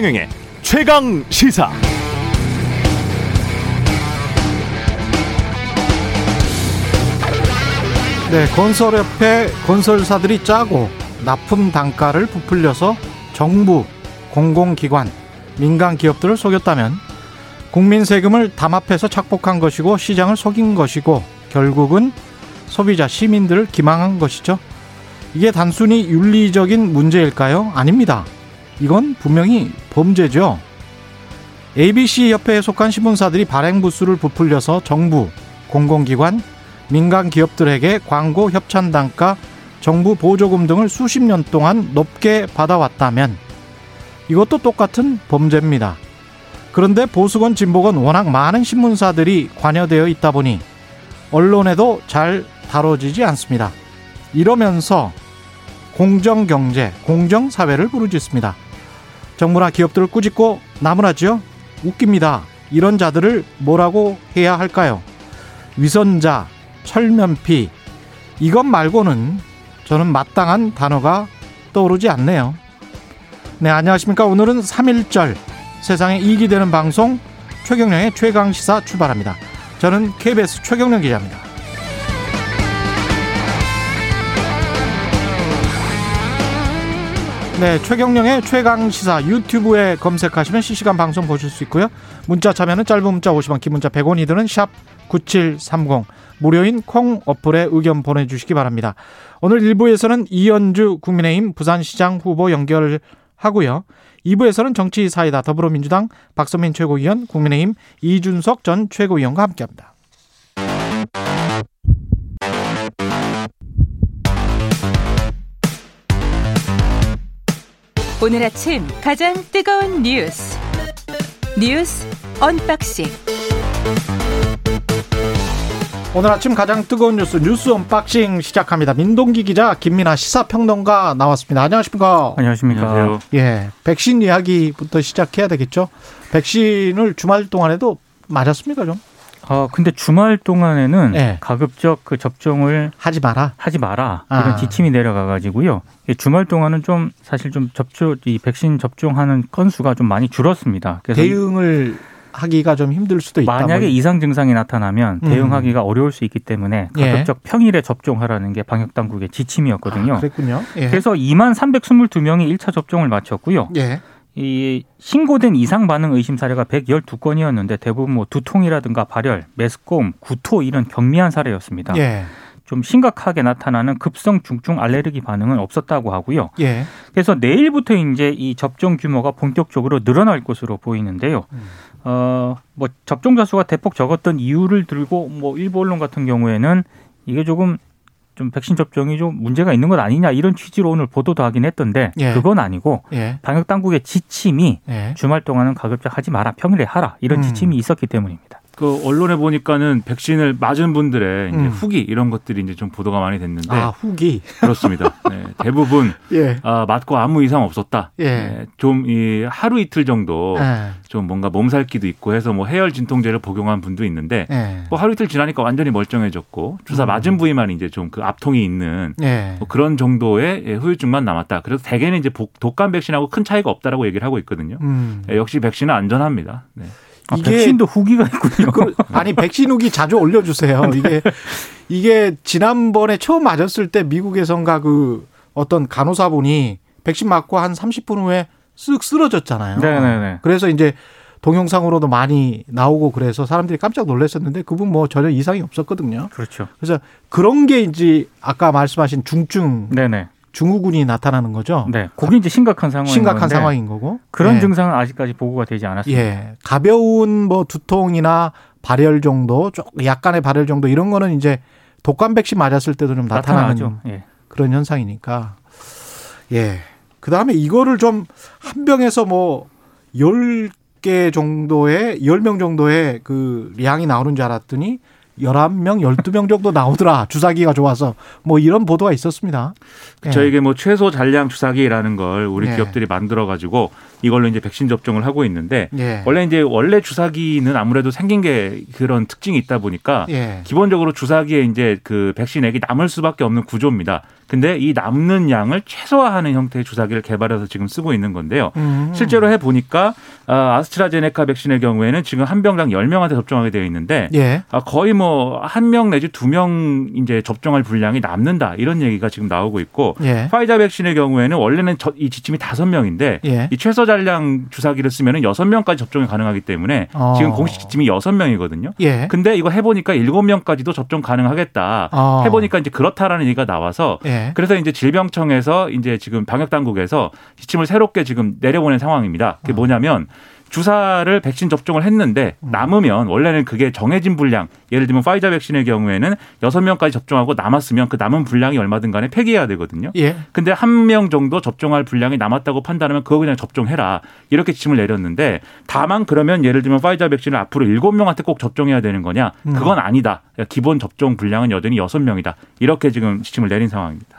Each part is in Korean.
최경영의 최강시사. 네, 건설협회 건설사들이 짜고 납품 단가를 부풀려서 정부, 공공기관, 민간기업들을 속였다면 국민 세금을 담합해서 착복한 것이고 시장을 속인 것이고 결국은 소비자 시민들을 기망한 것이죠. 이게 단순히 윤리적인 문제일까요? 아닙니다. 이건 분명히 범죄죠. ABC협회에 속한 신문사들이 발행부수를 부풀려서 정부, 공공기관, 민간 기업들에게 광고 협찬 단가, 정부 보조금 등을 수십 년 동안 높게 받아왔다면 이것도 똑같은 범죄입니다. 그런데 보수건 진보건 워낙 많은 신문사들이 관여되어 있다 보니 언론에도 잘 다뤄지지 않습니다. 이러면서 공정경제, 공정사회를 부르짖습니다. 정부나 기업들을 꾸짖고 나무라지요? 웃깁니다. 이런 자들을 뭐라고 해야 할까요? 위선자, 철면피, 이것 말고는 저는 마땅한 단어가 떠오르지 않네요. 네, 안녕하십니까. 오늘은 3.1절 세상에 이익이 되는 방송 최경령의 최강시사 출발합니다. 저는 KBS 최경령 기자입니다. 네, 최경령의 최강시사 유튜브에 검색하시면 실시간 방송 보실 수 있고요. 문자 참여는 짧은 문자 50원, 긴 문자 100원이 드는 샵 9730 무료인 콩 어플에 의견 보내주시기 바랍니다. 오늘 1부에서는 이현주 국민의힘 부산시장 후보 연결하고요. 2부에서는 정치사이다 더불어민주당 박성민 최고위원, 국민의힘 이준석 전 최고위원과 함께합니다. 오늘 아침 가장 뜨거운 뉴스 언박싱. 오늘 아침 가장 뜨거운 뉴스 언박싱 시작합니다. 민동기 기자, 김민아 시사평론가 나왔습니다. 안녕하십니까? 안녕하십니까? 안녕하세요. 예, 백신 이야기부터 시작해야 되겠죠. 백신을 주말 동안에도 맞았습니까, 좀? 근데 주말 동안에는 예. 가급적 그 접종을 하지 마라 이런 지침이 내려가가지고요. 주말 동안은 좀 사실 좀 이 백신 접종하는 건수가 좀 많이 줄었습니다. 그래서 대응을 하기가 좀 힘들 수도 있다. 만약에 이상 증상이 나타나면 대응하기가 어려울 수 있기 때문에 가급적 예. 평일에 접종하라는 게 방역 당국의 지침이었거든요. 그랬군요. 예. 그래서 2만 322명이 1차 접종을 마쳤고요. 예. 이 신고된 이상 반응 의심 사례가 112건이었는데 대부분 뭐 두통이라든가 발열, 메스꺼움, 구토 이런 경미한 사례였습니다. 예. 좀 심각하게 나타나는 급성 중증 알레르기 반응은 없었다고 하고요. 예. 그래서 내일부터 이제 이 접종 규모가 본격적으로 늘어날 것으로 보이는데요. 뭐 접종자 수가 대폭 적었던 이유를 들고 뭐 일부 언론 같은 경우에는 이게 좀 백신 접종이 좀 문제가 있는 것 아니냐 이런 취지로 오늘 보도도 하긴 했던데 예. 그건 아니고 예. 방역 당국의 지침이 예. 주말 동안은 가급적 하지 마라, 평일에 하라 이런 지침이 있었기 때문입니다. 그 언론에 보니까는 백신을 맞은 분들의 이제 후기 이런 것들이 이제 좀 보도가 많이 됐는데 후기 그렇습니다. 네, 대부분 예. 맞고 아무 이상 없었다. 예. 네, 좀 이 하루 이틀 정도 예. 좀 뭔가 몸살기도 있고 해서 뭐 해열 진통제를 복용한 분도 있는데 예. 뭐 하루 이틀 지나니까 완전히 멀쩡해졌고 주사 맞은 부위만 이제 좀 그 앞통이 있는 예. 뭐 그런 정도의 후유증만 남았다. 그래서 대개는 이제 독감 백신하고 큰 차이가 없다라고 얘기를 하고 있거든요. 네, 역시 백신은 안전합니다. 네. 이게 백신도 후기가 있군요. 아니 백신 후기 자주 올려주세요. 이게 지난번에 처음 맞았을 때 미국에선가 그 어떤 간호사분이 백신 맞고 한 30분 후에 쓱 쓰러졌잖아요. 네네네. 그래서 이제 동영상으로도 많이 나오고 그래서 사람들이 깜짝 놀랐었는데 그분 뭐 전혀 이상이 없었거든요. 그렇죠. 그래서 그런 게 이제 아까 말씀하신 중증. 네네. 중후군이 나타나는 거죠. 네, 그게 이제 심각한 상황인 거고 그런 예. 증상은 아직까지 보고가 되지 않았습니다. 예, 가벼운 뭐 두통이나 발열 정도, 약간의 발열 정도 이런 거는 이제 독감 백신 맞았을 때도 좀 나타나는 예. 그런 현상이니까. 예, 그 다음에 이거를 좀 한 병에서 뭐 10개 정도의 10명 정도의 그 양이 나오는 줄 알았더니. 11명, 12명 정도 나오더라. 주사기가 좋아서. 뭐 이런 보도가 있었습니다. 저에게 뭐 최소 잔량 주사기라는 걸 우리 네. 기업들이 만들어가지고 이걸로 이제 백신 접종을 하고 있는데 예. 원래 주사기는 아무래도 생긴 게 그런 특징이 있다 보니까 예. 기본적으로 주사기에 이제 그 백신액이 남을 수밖에 없는 구조입니다. 근데 이 남는 양을 최소화하는 형태의 주사기를 개발해서 지금 쓰고 있는 건데요. 실제로 해 보니까 아스트라제네카 백신의 경우에는 지금 한 병당 10명한테 접종하게 되어 있는데 예. 거의 뭐 1명 내지 2명 이제 접종할 분량이 남는다 이런 얘기가 지금 나오고 있고 예. 화이자 백신의 경우에는 원래는 이 지침이 5명인데 예. 이 최소 잔량 주사기를 쓰면은 6명까지 접종이 가능하기 때문에 지금 공식 지침이 6명이거든요. 예. 근데 이거 해 보니까 7명까지도 접종 가능하겠다. 해 보니까 이제 그렇다라는 얘기가 나와서 예. 그래서 이제 질병청에서 이제 지금 방역 당국에서 지침을 새롭게 지금 내려보낸 상황입니다. 그게 뭐냐면 주사를 백신 접종을 했는데 남으면 원래는 그게 정해진 분량 예를 들면 화이자 백신의 경우에는 6명까지 접종하고 남았으면 그 남은 분량이 얼마든 간에 폐기해야 되거든요. 그런데 예. 1명 정도 접종할 분량이 남았다고 판단하면 그거 그냥 접종해라 이렇게 지침을 내렸는데 다만 그러면 예를 들면 화이자 백신을 앞으로 7명한테 꼭 접종해야 되는 거냐 그건 아니다. 기본 접종 분량은 여전히 6명이다. 이렇게 지금 지침을 내린 상황입니다.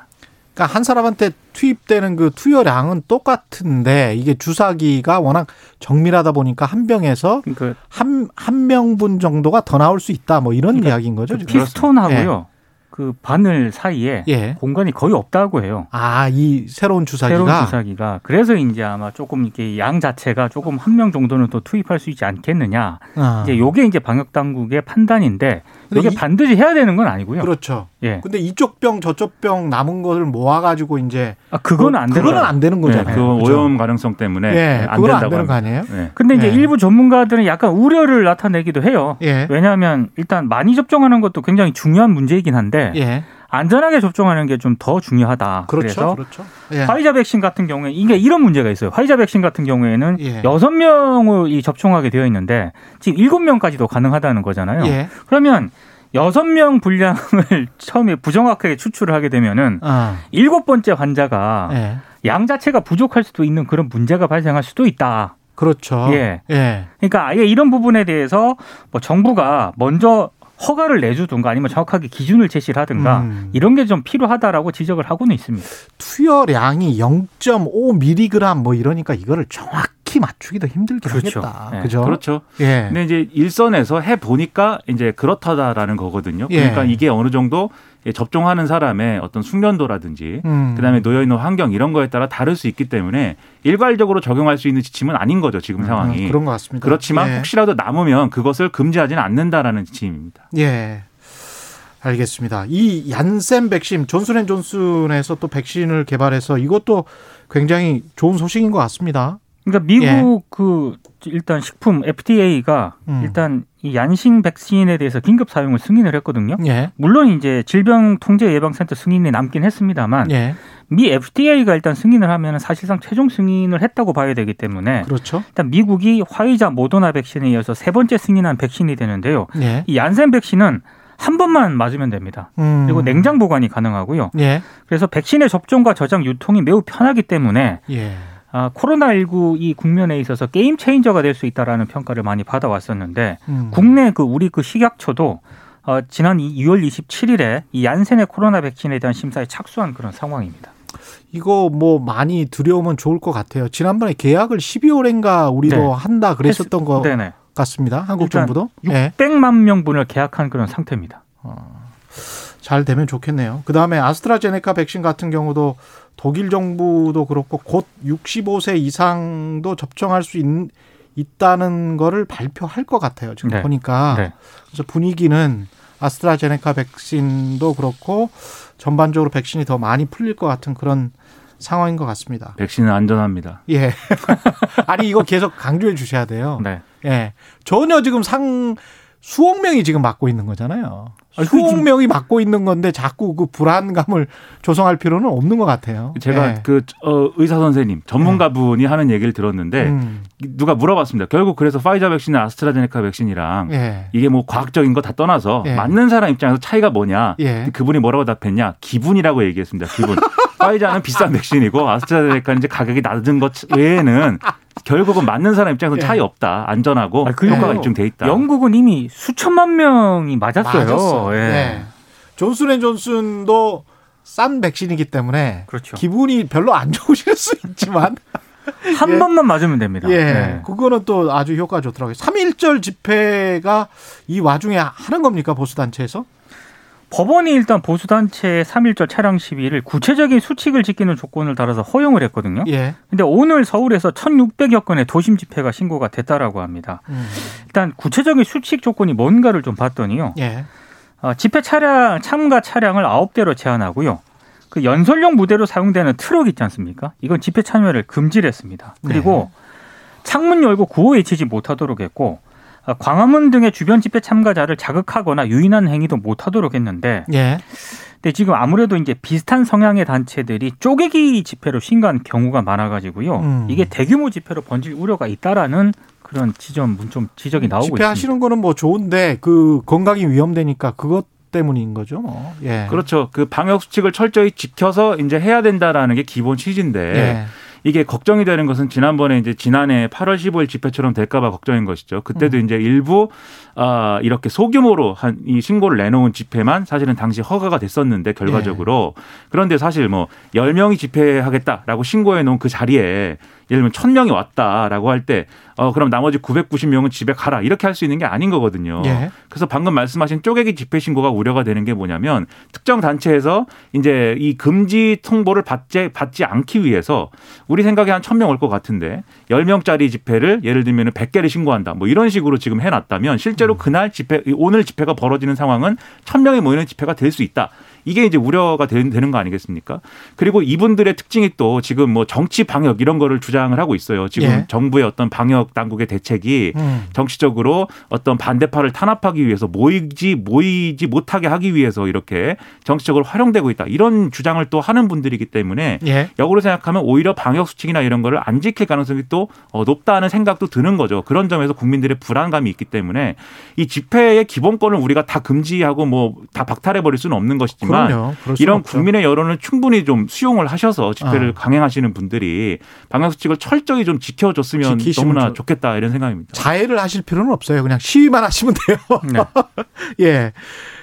그러니까 한 사람한테 투입되는 그 투여량은 똑같은데 이게 주사기가 워낙 정밀하다 보니까 한 병에서 한 명분 정도가 더 나올 수 있다 뭐 이런 그러니까 이야기인 거죠. 그 피스톤하고요. 예. 그 바늘 사이에 예. 공간이 거의 없다고 해요. 아, 이 새로운 주사기가 그래서 이제 아마 조금 이렇게 양 자체가 조금 한 명 정도는 더 투입할 수 있지 않겠느냐. 이제 요게 이제 방역 당국의 판단인데 이게 반드시 해야 되는 건 아니고요. 그렇죠. 예. 근데 이쪽 병 저쪽 병 남은 것을 모아 가지고 이제 그건 안 되는 거잖아요. 예, 그 오염 가능성 때문에 예, 안 된다고. 안 되는 거 아니에요? 예. 근데 이제 예. 일부 전문가들은 약간 우려를 나타내기도 해요. 예. 왜냐하면 일단 많이 접종하는 것도 굉장히 중요한 문제이긴 한데 예. 안전하게 접종하는 게 좀 더 중요하다. 그렇죠. 그래서 그렇죠. 예. 화이자 백신 같은 경우에 이게 이런 문제가 있어요. 화이자 백신 같은 경우에는 예. 6명을 접종하게 되어 있는데 지금 7명까지도 가능하다는 거잖아요. 예. 그러면 6명 분량을 처음에 부정확하게 추출을 하게 되면은 7번째 환자가 예. 양 자체가 부족할 수도 있는 그런 문제가 발생할 수도 있다. 그렇죠. 예. 예. 그러니까 아예 이런 부분에 대해서 뭐 정부가 먼저 허가를 내주든가 아니면 정확하게 기준을 제시를 하든가 이런 게 좀 필요하다라고 지적을 하고는 있습니다. 투여량이 0.5mg 뭐 이러니까 이거를 정확히 맞추기도 힘들긴 그렇죠. 하겠다. 예. 그죠? 그렇죠. 예. 근데 이제 일선에서 해 보니까 이제 그렇다라는 거거든요. 그러니까 예. 이게 어느 정도 접종하는 사람의 어떤 숙련도라든지 그다음에 놓여있는 환경 이런 거에 따라 다를 수 있기 때문에 일괄적으로 적용할 수 있는 지침은 아닌 거죠. 지금 상황이. 그런 것 같습니다. 그렇지만 예. 혹시라도 남으면 그것을 금지하지는 않는다라는 지침입니다. 예, 알겠습니다. 이 얀센 백신 존슨앤존슨에서 또 백신을 개발해서 이것도 굉장히 좋은 소식인 것 같습니다. 그러니까 미국 예. 그 일단 식품 FDA가 일단 이 얀싱 백신에 대해서 긴급 사용을 승인을 했거든요. 예. 물론 이제 질병통제예방센터 승인이 남긴 했습니다만 예. 미 FDA가 일단 승인을 하면 사실상 최종 승인을 했다고 봐야 되기 때문에 그렇죠. 일단 미국이 화이자 모더나 백신에 이어서 3번째 승인한 백신이 되는데요. 예. 이 얀센 백신은 한 번만 맞으면 됩니다. 그리고 냉장 보관이 가능하고요. 예. 그래서 백신의 접종과 저장 유통이 매우 편하기 때문에 예. 코로나19 이 국면에 있어서 게임 체인저가 될 수 있다라는 평가를 많이 받아왔었는데 국내 우리 식약처도 지난 2월 27일에 이 얀센의 코로나 백신에 대한 심사에 착수한 그런 상황입니다. 이거 뭐 많이 들여오면 좋을 것 같아요. 지난번에 계약을 12월인가 우리도 네. 한다 그랬었던 것 같습니다. 한국 정부도 600만 명분을 계약한 그런 상태입니다. 잘 되면 좋겠네요. 그다음에 아스트라제네카 백신 같은 경우도 독일 정부도 그렇고 곧 65세 이상도 접종할 수 있다는 거를 발표할 것 같아요. 지금 네. 보니까. 네. 그래서 분위기는 아스트라제네카 백신도 그렇고 전반적으로 백신이 더 많이 풀릴 것 같은 그런 상황인 것 같습니다. 백신은 안전합니다. 예. 아니 이거 계속 강조해 주셔야 돼요. 네. 예. 전혀 지금 수억 명이 지금 맞고 있는 거잖아요. 수억 명이 맞고 있는 건데 자꾸 그 불안감을 조성할 필요는 없는 것 같아요. 제가 예. 의사 선생님, 전문가분이 예. 하는 얘기를 들었는데 누가 물어봤습니다. 결국 그래서 화이자 백신이나 아스트라제네카 백신이랑 예. 이게 뭐 과학적인 거 다 떠나서 예. 맞는 사람 입장에서 차이가 뭐냐. 예. 그분이 뭐라고 답했냐. 기분이라고 얘기했습니다. 기분. 화이자는 비싼 백신이고 아스트라제네카는 이제 가격이 낮은 것 외에는 결국은 맞는 사람 입장에서 예. 차이 없다. 안전하고 효과가 입증돼 있다. 영국은 이미 수천만 명이 맞았어요. 예. 네. 존슨앤존슨도 싼 백신이기 때문에 그렇죠. 기분이 별로 안 좋으실 수 있지만 한 번만 맞으면 됩니다. 예. 네. 그거는 또 아주 효과가 좋더라고요. 3.1절 집회가 이 와중에 하는 겁니까? 보수단체에서? 법원이 일단 보수단체의 3.1절 차량 시위를 구체적인 수칙을 지키는 조건을 달아서 허용을 했거든요. 그런데 예. 오늘 서울에서 1,600여 건의 도심 집회가 신고가 됐다라고 합니다. 일단 구체적인 수칙 조건이 뭔가를 좀 봤더니요. 예. 집회 차량 참가 차량을 9대로 제한하고요. 그 연설용 무대로 사용되는 트럭 있지 않습니까? 이건 집회 참여를 금지를 했습니다. 그리고 네. 창문 열고 구호 외치지 못하도록 했고 광화문 등의 주변 집회 참가자를 자극하거나 유인하는 행위도 못하도록 했는데 네. 근데 지금 아무래도 이제 비슷한 성향의 단체들이 쪼개기 집회로 신고한 경우가 많아가지고요. 이게 대규모 집회로 번질 우려가 있다라는 그런 지적이 나오고 있습니다. 집회하시는 거는 뭐 좋은데 그 건강이 위험되니까 그것 때문인 거죠. 뭐. 예. 그렇죠. 그 방역 수칙을 철저히 지켜서 이제 해야 된다라는 게 기본 취지인데 예. 이게 걱정이 되는 것은 지난해 8월 15일 집회처럼 될까봐 걱정인 것이죠. 그때도 이제 일부 이렇게 소규모로 한 이 신고를 내놓은 집회만 사실은 당시 허가가 됐었는데 결과적으로 예. 그런데 사실 뭐 10명이 집회하겠다라고 신고해 놓은 그 자리에 예를 들면 1,000명이 왔다라고 할 때 그럼 나머지 990명은 집에 가라 이렇게 할 수 있는 게 아닌 거거든요. 예. 그래서 방금 말씀하신 쪼개기 집회 신고가 우려가 되는 게 뭐냐면 특정 단체에서 이제 이 금지 통보를 받지 않기 위해서 우리 생각에 한 1,000명 올 것 같은데 10명짜리 집회를 예를 들면 100개를 신고한다 뭐 이런 식으로 지금 해놨다면 실제로 그날 오늘 집회가 벌어지는 상황은 1,000명이 모이는 집회가 될 수 있다. 이게 이제 우려가 되는 거 아니겠습니까? 그리고 이분들의 특징이 또 지금 뭐 정치 방역 이런 거를 주장을 하고 있어요. 지금 예. 정부의 어떤 방역 당국의 대책이 정치적으로 어떤 반대파를 탄압하기 위해서 모이지 못하게 하기 위해서 이렇게 정치적으로 활용되고 있다. 이런 주장을 또 하는 분들이기 때문에 예. 역으로 생각하면 오히려 방역 수칙이나 이런 거를 안 지킬 가능성이 또 높다는 생각도 드는 거죠. 그런 점에서 국민들의 불안감이 있기 때문에 이 집회의 기본권을 우리가 다 금지하고 뭐 다 박탈해버릴 수는 없는 것이지만 그럼요. 이런 없죠. 국민의 여론을 충분히 좀 수용을 하셔서 집회를 강행하시는 분들이 방역수칙을 철저히 좀 지켜줬으면 너무나 좋겠다 이런 생각입니다. 자해를 하실 필요는 없어요. 그냥 시위만 하시면 돼요. 네. 예.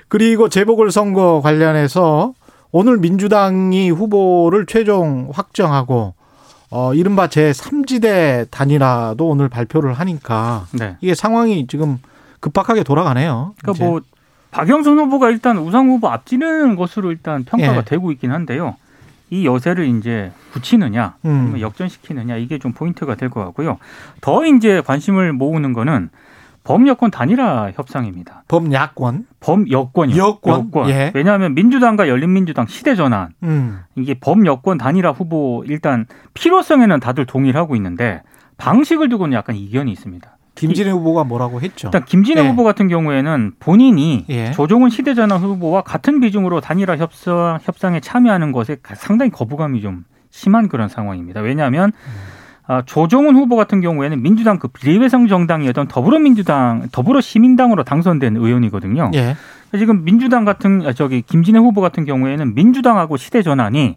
그리고 재보궐선거 관련해서 오늘 민주당이 후보를 최종 확정하고 이른바 제3지대 단일화도 오늘 발표를 하니까 네. 이게 상황이 지금 급박하게 돌아가네요. 그러니까 뭐 박영선 후보가 일단 우상 후보 앞지르는 것으로 일단 평가가 예. 되고 있긴 한데요. 이 여세를 이제 붙이느냐, 역전시키느냐 이게 좀 포인트가 될 것 같고요. 더 이제 관심을 모으는 거는 범여권 단일화 협상입니다. 범여권이요. 여권. 예. 왜냐하면 민주당과 열린민주당 시대전환. 이게 범여권 단일화 후보 일단 필요성에는 다들 동의를 하고 있는데 방식을 두고는 약간 이견이 있습니다. 김진회 후보가 뭐라고 했죠? 일단 김진회 예. 후보 같은 경우에는 본인이 예. 조정훈 시대전환 후보와 같은 비중으로 단일화 협상에 참여하는 것에 상당히 거부감이 좀 심한 그런 상황입니다. 왜냐하면 조정훈 후보 같은 경우에는 민주당 그 비례대성 정당이었던 더불어시민당으로 당선된 의원이거든요. 예. 지금 민주당 같은 김진회 후보 같은 경우에는 민주당하고 시대전환이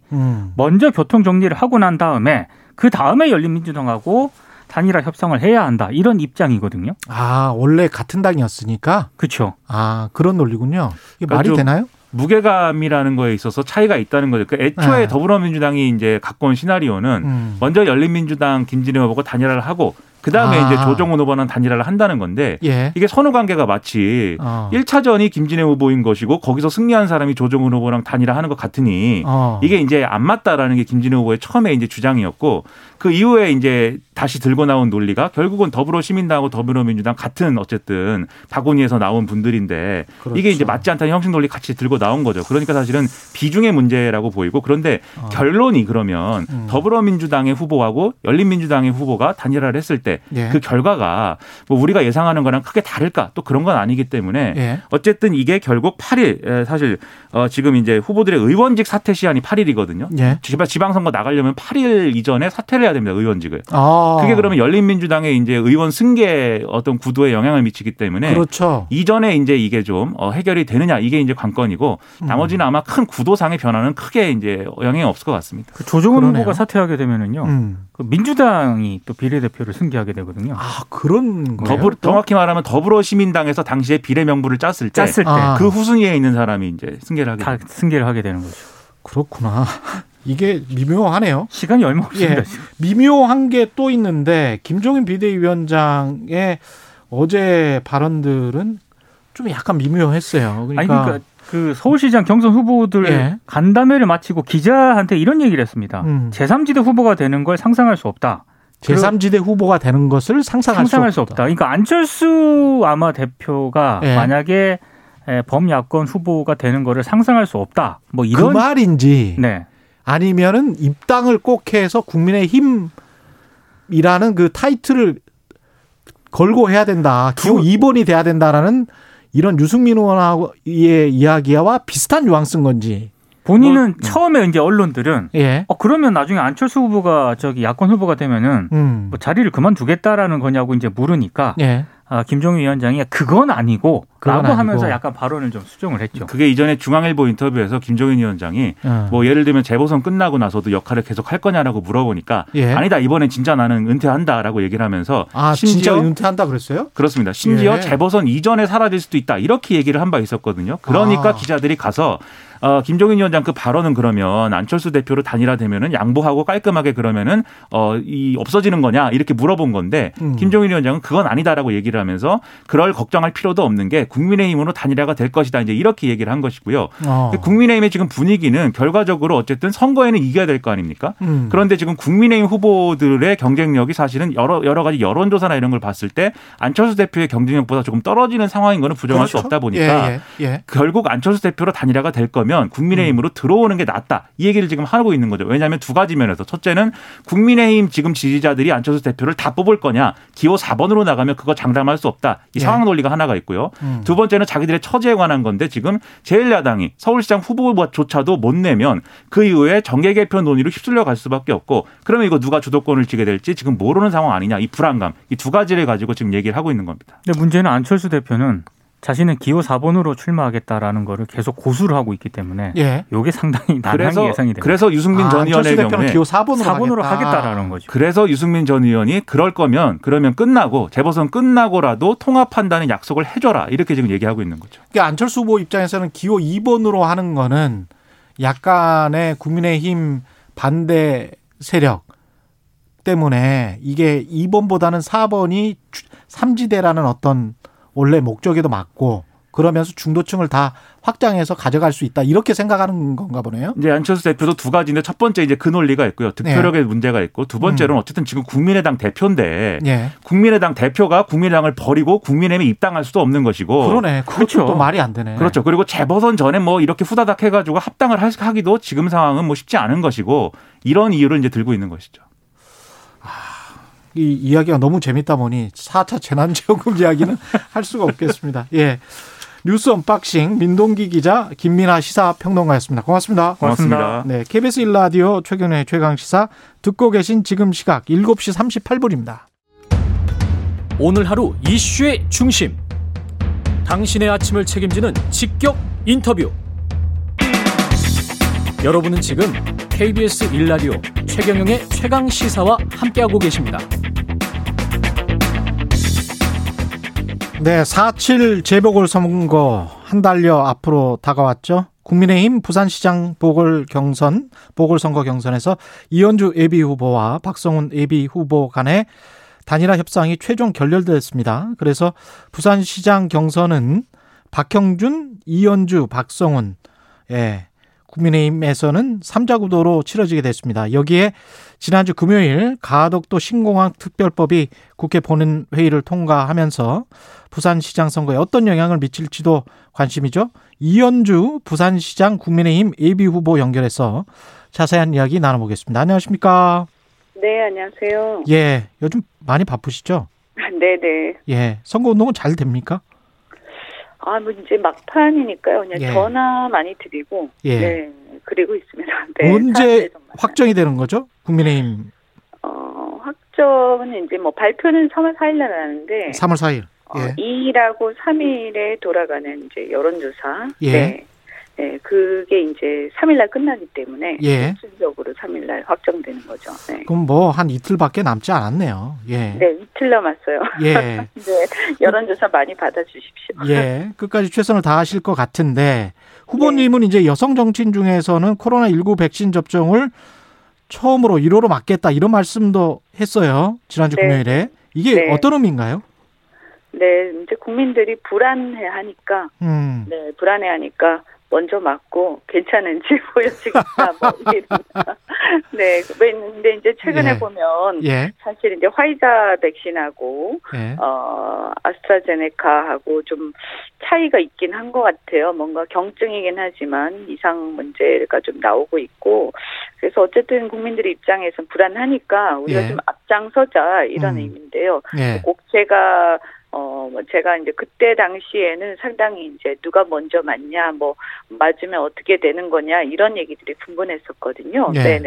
먼저 교통 정리를 하고 난 다음에 그 다음에 열린민주당하고 단일화 협상을 해야 한다. 이런 입장이거든요. 아, 원래 같은 당이었으니까? 그렇죠. 아, 그런 논리군요. 이게 말이 되나요? 무게감이라는 거에 있어서 차이가 있다는 거죠. 그러니까 애초에 네. 더불어민주당이 이제 갖고 온 시나리오는 먼저 열린민주당 김진회 후보가 단일화를 하고 그다음에 이제 조정훈 후보는 단일화를 한다는 건데 예. 이게 선후 관계가 마치 1차전이 김진회 후보인 것이고 거기서 승리한 사람이 조정훈 후보랑 단일화하는 것 같으니 이게 이제 안 맞다라는 게 김진회 후보의 처음에 이제 주장이었고 그 이후에 이제 다시 들고 나온 논리가 결국은 더불어시민당하고 더불어민주당 같은 어쨌든 바구니에서 나온 분들인데 그렇죠. 이게 이제 맞지 않다는 형식 논리 같이 들고 나온 거죠. 그러니까 사실은 비중의 문제라고 보이고 그런데 결론이 그러면 더불어민주당의 후보하고 열린민주당의 후보가 단일화를 했을 때 예. 그 결과가 뭐 우리가 예상하는 거랑 크게 다를까 또 그런 건 아니기 때문에 예. 어쨌든 이게 결국 8일 사실 지금 이제 후보들의 의원직 사퇴 시한이 8일이거든요. 예. 지방선거 나가려면 8일 이전에 사퇴를 해야 됩니다. 의원직을. 아. 그게 그러면 열린민주당의 이제 의원 승계 어떤 구도에 영향을 미치기 때문에 그렇죠. 이전에 이제 이게 좀 해결이 되느냐 이게 이제 관건이고 나머지는 아마 큰 구도상의 변화는 크게 이제 영향이 없을 것 같습니다. 그 조정훈 후보가 사퇴하게 되면은요 그 민주당이 또 비례대표를 승계 하게 되거든요. 아 그런 거예요? 정확히 말하면 더불어시민당에서 당시에 비례 명부를 짰을 때 그 후순위에 있는 사람이 이제 승계를 하게 되는 거죠. 그렇구나. 이게 미묘하네요. 시간이 얼마 없습니다. 예, 미묘한 게 또 있는데 김종인 비대위원장의 어제 발언들은 좀 약간 미묘했어요. 그러니까 그 서울시장 경선 후보들 예. 간담회를 마치고 기자한테 이런 얘기를 했습니다. 제3지대 후보가 되는 걸 상상할 수 없다. 제3지대 후보가 되는 것을 상상할 수 없다. 그러니까 안철수 아마 대표가 예. 만약에 범야권 후보가 되는 거를 상상할 수 없다. 뭐 이런 그 말인지 네. 아니면은 입당을 꼭 해서 국민의힘이라는 그 타이틀을 걸고 해야 된다. 기호 2번이 돼야 된다라는 이런 유승민 의원의 이야기와 비슷한 뉘앙스인 건지. 본인은 처음에 이제 언론들은 예. 그러면 나중에 안철수 후보가 저기 야권 후보가 되면은 뭐 자리를 그만두겠다라는 거냐고 이제 물으니까 예. 김종인 위원장이 그건 아니고 하면서 약간 발언을 좀 수정을 했죠. 그게 이전에 중앙일보 인터뷰에서 김종인 위원장이 뭐 예를 들면 재보선 끝나고 나서도 역할을 계속 할 거냐라고 물어보니까 예. 아니다 이번엔 진짜 나는 은퇴한다라고 얘기를 하면서 심지어 진짜 은퇴한다 그랬어요? 그렇습니다. 심지어 예. 재보선 이전에 사라질 수도 있다 이렇게 얘기를 한 바 있었거든요. 그러니까 기자들이 가서 김종인 위원장 그 발언은 그러면 안철수 대표로 단일화되면은 양보하고 깔끔하게 그러면은 이 없어지는 거냐 이렇게 물어본 건데 김종인 위원장은 그건 아니다라고 얘기를 하면서 그럴 걱정할 필요도 없는 게 국민의힘으로 단일화가 될 것이다 이제 이렇게 얘기를 한 것이고요. 국민의힘의 지금 분위기는 결과적으로 어쨌든 선거에는 이겨야 될 거 아닙니까? 그런데 지금 국민의힘 후보들의 경쟁력이 사실은 여러 가지 여론조사나 이런 걸 봤을 때 안철수 대표의 경쟁력보다 조금 떨어지는 상황인 거는 부정할 그렇죠? 수 없다 보니까 예. 결국 안철수 대표로 단일화가 될 거면 국민의힘으로 들어오는 게 낫다. 이 얘기를 지금 하고 있는 거죠. 왜냐하면 두 가지 면에서. 첫째는 국민의힘 지금 지지자들이 안철수 대표를 다 뽑을 거냐. 기호 4번으로 나가면 그거 장담할 수 없다. 이 상황 논리가 하나가 있고요. 두 번째는 자기들의 처지에 관한 건데 지금 제1야당이 서울시장 후보조차도 못 내면 그 이후에 정계 개편 논의로 휩쓸려 갈 수밖에 없고 그러면 이거 누가 주도권을 쥐게 될지 지금 모르는 상황 아니냐. 이 불안감. 이 두 가지를 가지고 지금 얘기를 하고 있는 겁니다. 근데 문제는 안철수 대표는 자신은 기호 4번으로 출마하겠다라는 거를 계속 고수를 하고 있기 때문에 예. 이게 상당히 난항이 예상이 됩니다. 그래서 유승민 전 의원의 경우에 기호 4번으로 하겠다라는 거죠. 그래서 유승민 전 의원이 그럴 거면 그러면 끝나고 재보선 끝나고라도 통합한다는 약속을 해줘라 이렇게 지금 얘기하고 있는 거죠. 그러니까 안철수 후보 입장에서는 기호 2번으로 하는 거는 약간의 국민의힘 반대 세력 때문에 이게 2번보다는 4번이 3지대라는 어떤 원래 목적에도 맞고 그러면서 중도층을 다 확장해서 가져갈 수 있다 이렇게 생각하는 건가 보네요. 이제 안철수 대표도 두 가지인데 첫 번째 이제 그 논리가 있고요. 득표력의 네. 문제가 있고 두 번째로는 어쨌든 지금 국민의당 대표인데 네. 국민의당 대표가 국민의당을 버리고 국민의힘에 입당할 수도 없는 것이고 그러네. 그렇죠. 또 말이 안 되네. 그렇죠. 그리고 재보선 전에 뭐 이렇게 후다닥 해가지고 합당을 하기도 지금 상황은 뭐 쉽지 않은 것이고 이런 이유를 이제 들고 있는 것이죠. 이 이야기가 너무 재밌다 보니 4차 재난지원금 이야기는 할 수가 없겠습니다. 예, 뉴스 언박싱 민동기 기자, 김민아 시사평론가였습니다. 고맙습니다. 네, KBS 1라디오 최경영의 최강시사 듣고 계신 지금 시각 7시 38분입니다. 오늘 하루 이슈의 중심. 당신의 아침을 책임지는 직격 인터뷰. 여러분은 지금 KBS 1라디오 최경영의 최강시사와 함께하고 계십니다. 네, 4.7 재보궐선거 한 달여 앞으로 다가왔죠. 국민의힘 부산시장 보궐선거 경선에서 이현주 예비후보와 박성훈 예비후보 간의 단일화 협상이 최종 결렬됐습니다. 그래서 부산시장 경선은 박형준, 이현주, 박성훈 국민의힘에서는 3자 구도로 치러지게 됐습니다. 여기에 지난주 금요일 가덕도 신공항 특별법이 국회 본회의를 통과하면서 부산시장 선거에 어떤 영향을 미칠지도 관심이죠. 이현주 부산시장 국민의힘 예비후보 연결해서 자세한 이야기 나눠보겠습니다. 안녕하십니까? 네, 안녕하세요. 예, 요즘 많이 바쁘시죠? 네네. 예, 선거운동은 잘 됩니까? 뭐 이제 막판이니까요. 그냥 전화 많이 드리고, 그리고 있습니다. 네, 언제 확정이 되는 거죠? 국민의힘. 확정은 이제 발표는 3월 4일 날 하는데. 3월 4일. 2일하고 3일에 돌아가는 이제 여론조사. 예. 네, 그게 이제 3일 날 끝나기 때문에. 예. 순수적으로 3일 날 확정되는 거죠. 네. 그럼 한 이틀밖에 남지 않았네요. 예. 네, 이틀 남았어요. 예. 네, 여론조사 많이 받아주십시오. 예. 끝까지 최선을 다하실 것 같은데 후보님은 이제 여성 정치인 중에서는 코로나19 백신 접종을 처음으로 1호로 맞겠다 이런 말씀도 했어요. 지난주 금요일에. 이게 어떤 의미인가요? 네, 이제 국민들이 불안해하니까, 불안해하니까 먼저 맞고 괜찮은지 보여주겠다, 뭐 이런. 네, 근데 이제 최근에 보면 사실 이제 화이자 백신하고 아스트라제네카하고 좀 차이가 있긴 한 것 같아요. 뭔가 경증이긴 하지만 이상 문제가 좀 나오고 있고, 그래서 어쨌든 국민들의 입장에서는 불안하니까 우리가 좀 앞장서자 이런 의미인데요. 꼭 제가 이제 그때 당시에는 상당히 이제 누가 먼저 맞냐, 뭐 맞으면 어떻게 되는 거냐 이런 얘기들이 분분했었거든요. 네.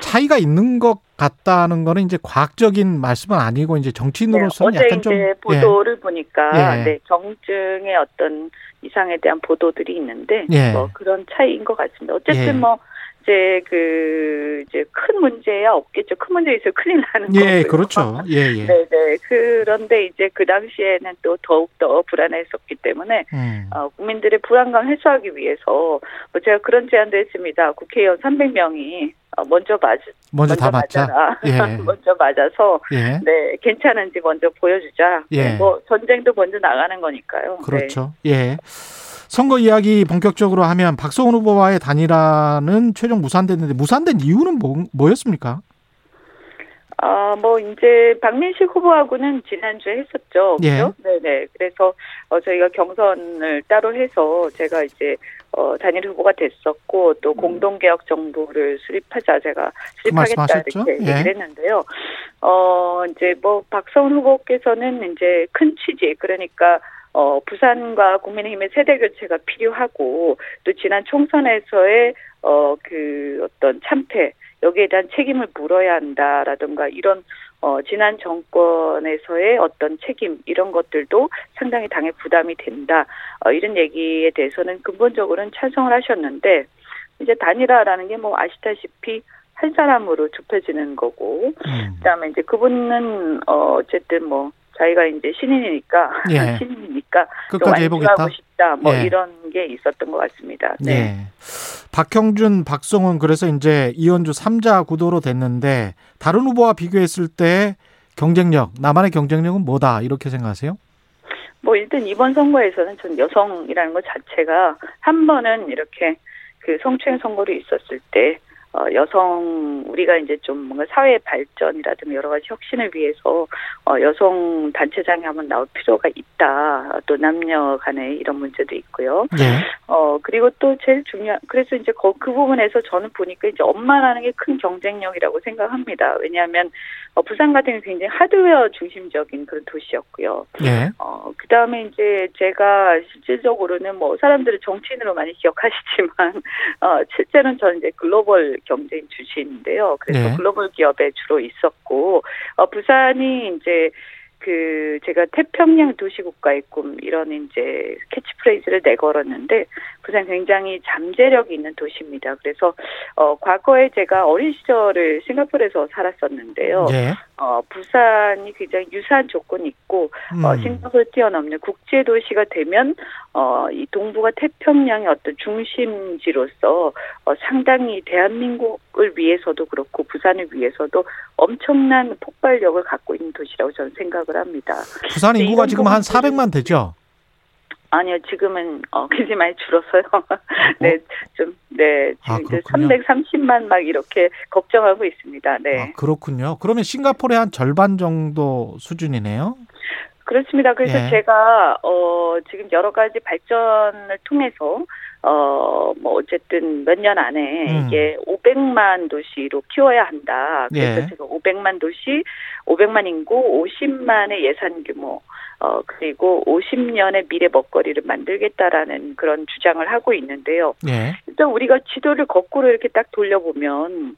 차이가 있는 것 같다는 거는 이제 과학적인 말씀은 아니고 이제 정치인으로서는 약간 좀 어제 보도를 보니까 경증의 어떤 이상에 대한 보도들이 있는데 뭐 그런 차이인 것 같습니다. 어쨌든 뭐. 이제 큰 문제야 없겠죠. 큰 문제 있으면 큰일 나는 거고요. 그렇죠. 네. 그런데 이제 그 당시에는 또 더욱더 불안했었기 때문에 국민들의 불안감 해소하기 위해서 제가 그런 제안도 했습니다. 국회의원 300명이 먼저 맞아라. 먼저 맞아서 네, 괜찮은지 먼저 보여주자. 뭐 전쟁도 먼저 나가는 거니까요. 그렇죠. 선거 이야기 본격적으로 하면 박성훈 후보와의 단일화는 최종 무산됐는데 무산된 이유는 뭐였습니까? 이제 박민식 후보하고는 지난주에 했었죠. 그렇죠? 네네. 그래서 저희가 경선을 따로 해서 제가 이제 단일 후보가 됐었고 또 공동개혁 정부를 수립하겠다 이렇게 얘기를 했는데요. 이제 박성훈 후보께서는 이제 큰 취지, 그러니까 부산과 국민의힘의 세대 교체가 필요하고 또 지난 총선에서의 어떤 참패 여기에 대한 책임을 물어야 한다라든가 이런 지난 정권에서의 어떤 책임 이런 것들도 상당히 당의 부담이 된다. 이런 얘기에 대해서는 근본적으로는 찬성을 하셨는데 이제 단일화라는 게 뭐 아시다시피 한 사람으로 좁혀지는 거고 그다음에 이제 그분은 어쨌든 뭐 자기가 이제 신인이니까 끝까지 해보겠다. 싶다. 뭐 이런 게 있었던 것 같습니다. 박형준, 박성훈 그래서 이제 이현주 3자 구도로 됐는데 다른 후보와 비교했을 때 경쟁력, 나만의 경쟁력은 뭐다 이렇게 생각하세요? 일단 이번 선거에서는 전 여성이라는 것 자체가 한 번은 이렇게 그 성추행 선거로 있었을 때 여성, 우리가 이제 좀 뭔가 사회 발전이라든가 여러 가지 혁신을 위해서, 여성 단체장이 한번 나올 필요가 있다. 또 남녀 간에 이런 문제도 있고요. 그리고 또 제일 중요한, 그래서 이제 그 부분에서 저는 보니까 이제 엄마라는 게 큰 경쟁력이라고 생각합니다. 왜냐하면, 부산 같은 경우는 굉장히 하드웨어 중심적인 그런 도시였고요. 그 다음에 이제 제가 실질적으로는 사람들을 정치인으로 많이 기억하시지만, 실제로는 저는 이제 글로벌 경제인 출신인데요. 그래서 글로벌 기업에 주로 있었고, 부산이 이제 제가 태평양 도시국가의 꿈, 이런 이제 캐치프레이즈를 내걸었는데, 부산 굉장히 잠재력이 있는 도시입니다. 그래서, 과거에 제가 어린 시절을 싱가포르에서 살았었는데요. 부산이 굉장히 유사한 조건이 있고, 싱가포르를 뛰어넘는 국제도시가 되면, 이 동부가 태평양의 어떤 중심지로서, 상당히 대한민국을 위해서도 그렇고, 부산을 위해서도 엄청난 폭발력을 갖고 있는 도시라고 저는 생각을 합니다. 부산 인구가 지금 한 400만 되죠? 아니요, 지금은 굉장히 많이 줄었어요. 지금 이제 330만 막 이렇게 걱정하고 있습니다. 그렇군요. 그러면 싱가포르의 한 절반 정도 수준이네요. 그렇습니다. 그래서 제가 지금 여러 가지 발전을 통해서 어쨌든 몇 년 안에 이게 500만 도시로 키워야 한다. 그래서 제가 500만 도시, 500만 인구, 50만의 예산 규모, 그리고 50년의 미래 먹거리를 만들겠다라는 그런 주장을 하고 있는데요. 일단 우리가 지도를 거꾸로 이렇게 딱 돌려보면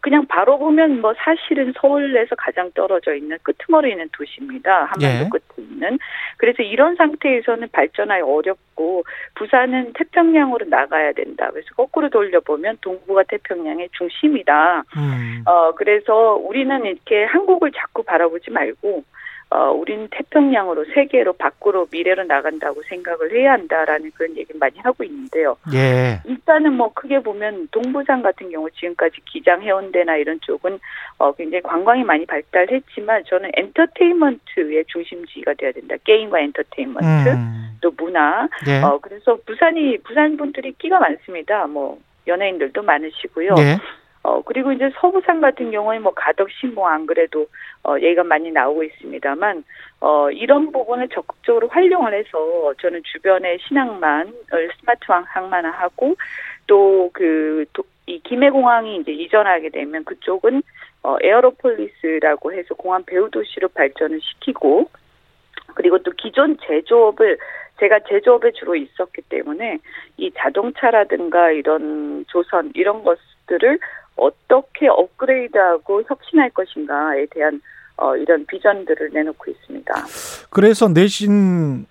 그냥 바로 보면 사실은 서울에서 가장 떨어져 있는 끄트머리 있는 도시입니다. 한반도 끝에 있는. 그래서 이런 상태에서는 발전하기 어렵고 부산은 태평양으로 나가야 된다. 그래서 거꾸로 돌려보면 동부가 태평양의 중심이다. 그래서 우리는 이렇게 한국을 자꾸 바라보지 말고 우린 태평양으로 세계로 밖으로 미래로 나간다고 생각을 해야 한다라는 그런 얘기를 많이 하고 있는데요. 예. 일단은 뭐 크게 보면 동부산 같은 경우 지금까지 기장 해운대나 이런 쪽은 굉장히 관광이 많이 발달했지만 저는 엔터테인먼트의 중심지가 돼야 된다. 게임과 엔터테인먼트 또 문화. 예. 그래서 부산 분들이 끼가 많습니다. 뭐 연예인들도 많으시고요. 예. 그리고 이제 서부산 같은 경우에는 뭐 가덕신공 안 그래도 얘기가 많이 나오고 있습니다만, 이런 부분을 적극적으로 활용을 해서 저는 주변의 신항만을 스마트 항만화하고 또 이 김해공항이 이제 이전하게 되면 그쪽은 에어로폴리스라고 해서 공항 배후도시로 발전을 시키고, 그리고 또 기존 제가 제조업에 주로 있었기 때문에 이 자동차라든가 이런 조선 이런 것들을 어떻게 업그레이드하고 혁신할 것인가에 대한 이런 비전들을 내놓고 있습니다. 그래서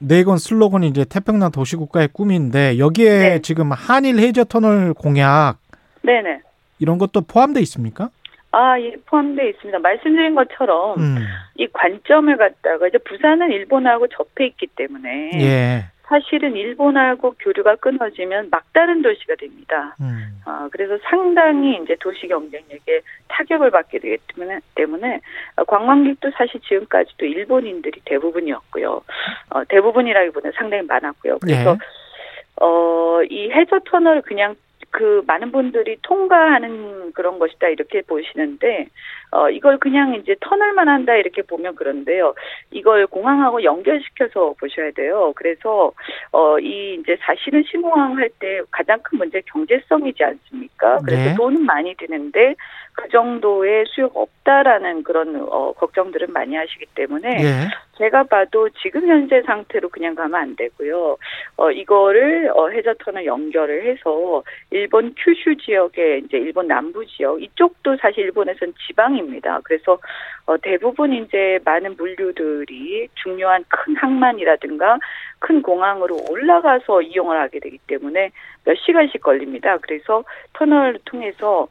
내건 슬로건이 이제 태평양 도시국가의 꿈인데 여기에 네. 지금 한일 해저터널 공약 네네. 이런 것도 포함되어 있습니까? 예, 포함되어 있습니다. 말씀드린 것처럼 이 관점을 갖다가 이제 부산은 일본하고 접해 있기 때문에 예. 사실은 일본하고 교류가 끊어지면 막다른 도시가 됩니다. 그래서 상당히 이제 도시 경쟁력에 타격을 받게 되기 때문에 관광객도 사실 지금까지도 일본인들이 대부분이었고요. 대부분이라기보다는 상당히 많았고요. 그래서 예. 이 해저 터널 그냥 그 많은 분들이 통과하는 그런 것이다 이렇게 보시는데 이걸 그냥 이제 터널만 한다 이렇게 보면 그런데요. 이걸 공항하고 연결시켜서 보셔야 돼요. 그래서 이 이제 사실은 신공항 할 때 가장 큰 문제 경제성이지 않습니까? 그래서 네. 돈은 많이 드는데 그 정도의 수요가 없다라는 그런 걱정들을 많이 하시기 때문에 네. 제가 봐도 지금 현재 상태로 그냥 가면 안 되고요. 이거를 해저터널 연결을 해서 일본 큐슈 지역에 이제 일본 남부 지역 이쪽도 사실 일본에서는 지방입니다. 그래서 대부분 이제 많은 물류들이 중요한 큰 항만이라든가 큰 공항으로 올라가서 이용을 하게 되기 때문에 몇 시간씩 걸립니다. 그래서 터널을 통해서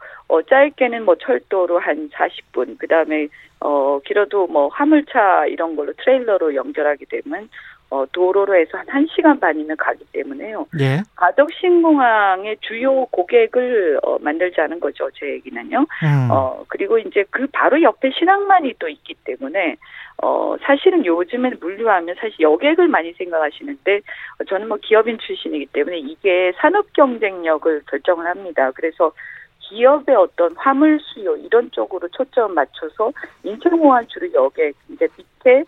짧게는 뭐 철도로 한 40분, 그 다음에 길어도 뭐 화물차 이런 걸로 트레일러로 연결하게 되면 도로로 해서 한 1시간 반이면 가기 때문에요. 예. 가덕신공항의 주요 고객을 만들자는 거죠. 제 얘기는요. 그리고 이제 그 바로 옆에 신항만이 또 있기 때문에 사실은 요즘에는 물류하면 사실 여객을 많이 생각하시는데 저는 뭐 기업인 출신이기 때문에 이게 산업 경쟁력을 결정을 합니다. 그래서 기업의 어떤 화물 수요 이런 쪽으로 초점을 맞춰서 인천공항 주로 여객 이제 밑에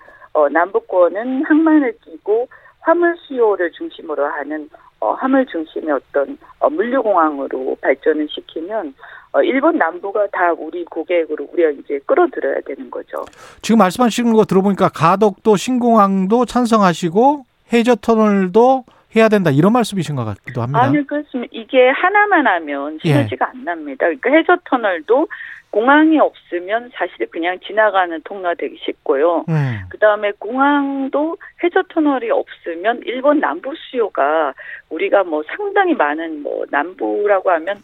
남부권은 항만을 끼고 화물 수요를 중심으로 하는 화물 중심의 어떤 물류공항으로 발전을 시키면 일본 남부가 다 우리 고객으로 우리가 이제 끌어들여야 되는 거죠. 지금 말씀하시는 거 들어보니까 가덕도 신공항도 찬성하시고 해저터널도 해야 된다 이런 말씀이신 것 같기도 합니다. 아니 그렇습니다. 이게 하나만 하면 시너지가 예. 안 납니다. 그러니까 해저터널도 공항이 없으면 사실 그냥 지나가는 통로가 되기 쉽고요. 그다음에 공항도 해저터널이 없으면 일본 남부 수요가 우리가 뭐 상당히 많은 뭐 남부라고 하면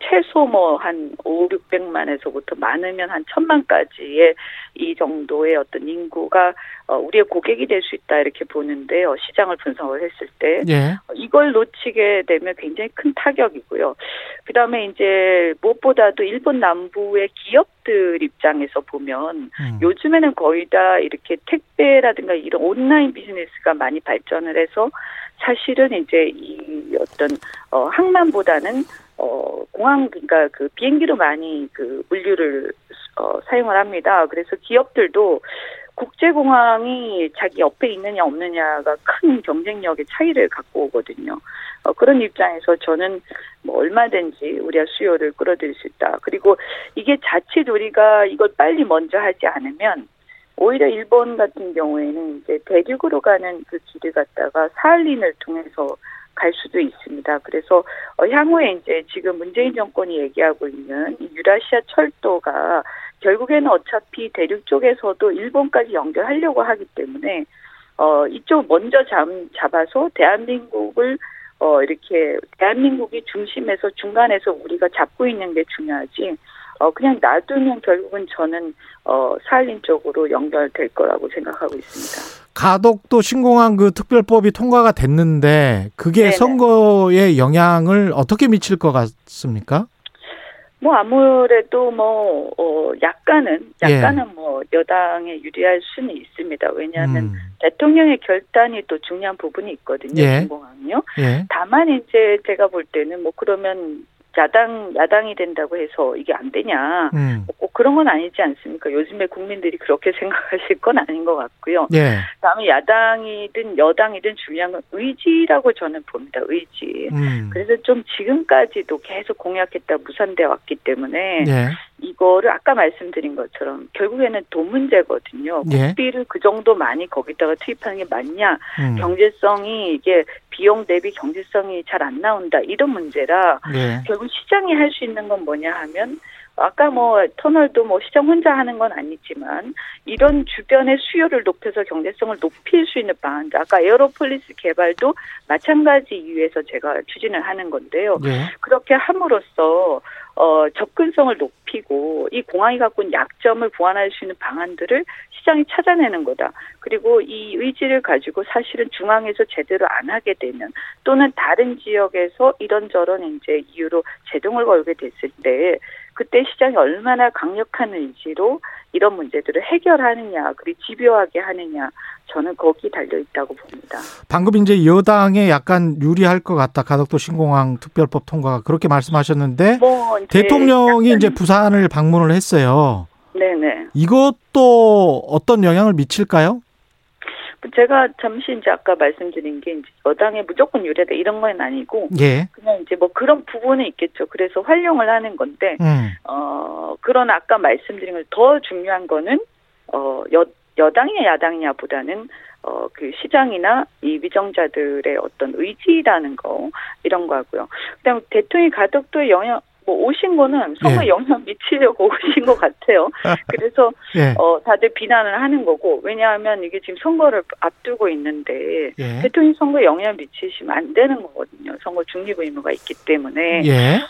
최소 뭐 한 500~600만에서부터 많으면 한 1000만까지의 이 정도의 어떤 인구가 우리의 고객이 될 수 있다 이렇게 보는데요. 시장을 분석을 했을 때 예. 이걸 놓치게 되면 굉장히 큰 타격이고요. 그다음에 이제 무엇보다도 일본 남부의 기업들 입장에서 보면 요즘에는 거의 다 이렇게 택배라든가 이런 온라인 비즈니스가 많이 발전을 해서 사실은 이제 이 어떤 항만보다는 공항, 그러니까 그 비행기로 많이 그 물류를 사용을 합니다. 그래서 기업들도 국제공항이 자기 옆에 있느냐 없느냐가 큰 경쟁력의 차이를 갖고 오거든요. 그런 입장에서 저는 뭐 얼마든지 우리가 수요를 끌어들일 수 있다. 그리고 이게 자칫 우리가 이걸 빨리 먼저 하지 않으면 오히려 일본 같은 경우에는 이제 대륙으로 가는 그 길을 갖다가 사할린을 통해서 갈 수도 있습니다. 그래서 향후에 이제 지금 문재인 정권이 얘기하고 있는 유라시아 철도가 결국에는 어차피 대륙 쪽에서도 일본까지 연결하려고 하기 때문에 이쪽 먼저 잡아서 대한민국을 이렇게 대한민국이 중심에서 중간에서 우리가 잡고 있는 게 중요하지 그냥 놔두면 결국은 저는 살림 쪽으로 연결될 거라고 생각하고 있습니다. 가덕도 신공항 그 특별법이 통과가 됐는데 그게 네네. 선거에 영향을 어떻게 미칠 것 같습니까? 뭐 아무래도 약간은 예. 여당에 유리할 수는 있습니다. 왜냐하면 대통령의 결단이 또 중요한 부분이 있거든요. 예. 신공항요. 예. 다만 이제 제가 볼 때는 그러면 야당이 된다고 해서 이게 안 되냐. 꼭 그런 건 아니지 않습니까? 요즘에 국민들이 그렇게 생각하실 건 아닌 것 같고요. 예. 다음에 야당이든 여당이든 중요한 건 의지라고 저는 봅니다. 의지. 그래서 좀 지금까지도 계속 공약했다 무산돼 왔기 때문에 예. 이거를 아까 말씀드린 것처럼 결국에는 돈 문제거든요. 국비를 예. 그 정도 많이 거기다가 투입하는 게 맞냐. 경제성이 이게 비용 대비 경제성이 잘 안 나온다. 이런 문제라 예. 결국 시장이 할 수 있는 건 뭐냐 하면 아까 터널도 시장 혼자 하는 건 아니지만 이런 주변의 수요를 높여서 경제성을 높일 수 있는 방안. 아까 에어로폴리스 개발도 마찬가지 이유에서 제가 추진을 하는 건데요. 네. 그렇게 함으로써 접근성을 높이고 이 공항이 갖고 있는 약점을 보완할 수 있는 방안들을 시장이 찾아내는 거다. 그리고 이 의지를 가지고 사실은 중앙에서 제대로 안 하게 되면 또는 다른 지역에서 이런저런 이제 이유로 제동을 걸게 됐을 때 그때 시장이 얼마나 강력한 의지로 이런 문제들을 해결하느냐, 그리고 집요하게 하느냐, 저는 거기 달려있다고 봅니다. 방금 이제 여당에 약간 유리할 것 같다. 가덕도 신공항 특별법 통과가 그렇게 말씀하셨는데 이제 대통령이 이제 부산을 방문을 했어요. 네네. 이것도 어떤 영향을 미칠까요? 제가 잠시 이제 아까 말씀드린 게 이제 여당에 무조건 유리하다 이런 건 아니고 예. 그냥 이제 그런 부분은 있겠죠. 그래서 활용을 하는 건데 그런 아까 말씀드린 걸 더 중요한 거는 여당이냐 야당이냐보다는 그 시장이나 이 위정자들의 어떤 의지라는 거 이런 거 하고요. 그다음 대통령이 가덕도의 영향 오신 거는 선거 예. 영향 미치려고 오신 것 같아요. 그래서 예. 다들 비난을 하는 거고 왜냐하면 이게 지금 선거를 앞두고 있는데 예. 대통령 선거에 영향 미치시면 안 되는 거거든요. 선거 중립 의무가 있기 때문에 예.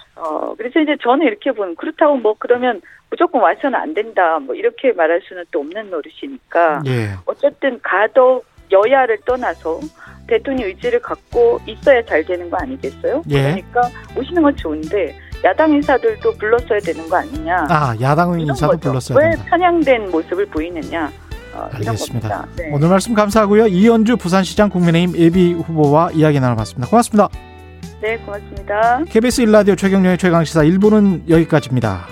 그래서 이제 저는 이렇게 보면 그렇다고 그러면 무조건 와서는 안 된다 이렇게 말할 수는 또 없는 노릇이니까 예. 어쨌든 가덕 여야를 떠나서 대통령 의지를 갖고 있어야 잘 되는 거 아니겠어요? 예. 그러니까 오시는 건 좋은데 야당 인사들도 불렀어야 되는 거 아니냐. 야당 인사도 불렀어야 된다. 왜 편향된 모습을 보이느냐. 알겠습니다. 네. 오늘 말씀 감사하고요. 이현주 부산시장 국민의힘 예비 후보와 이야기 나눠봤습니다. 고맙습니다. 네, 고맙습니다. KBS 1라디오 최경영의 최강시사 1부는 여기까지입니다.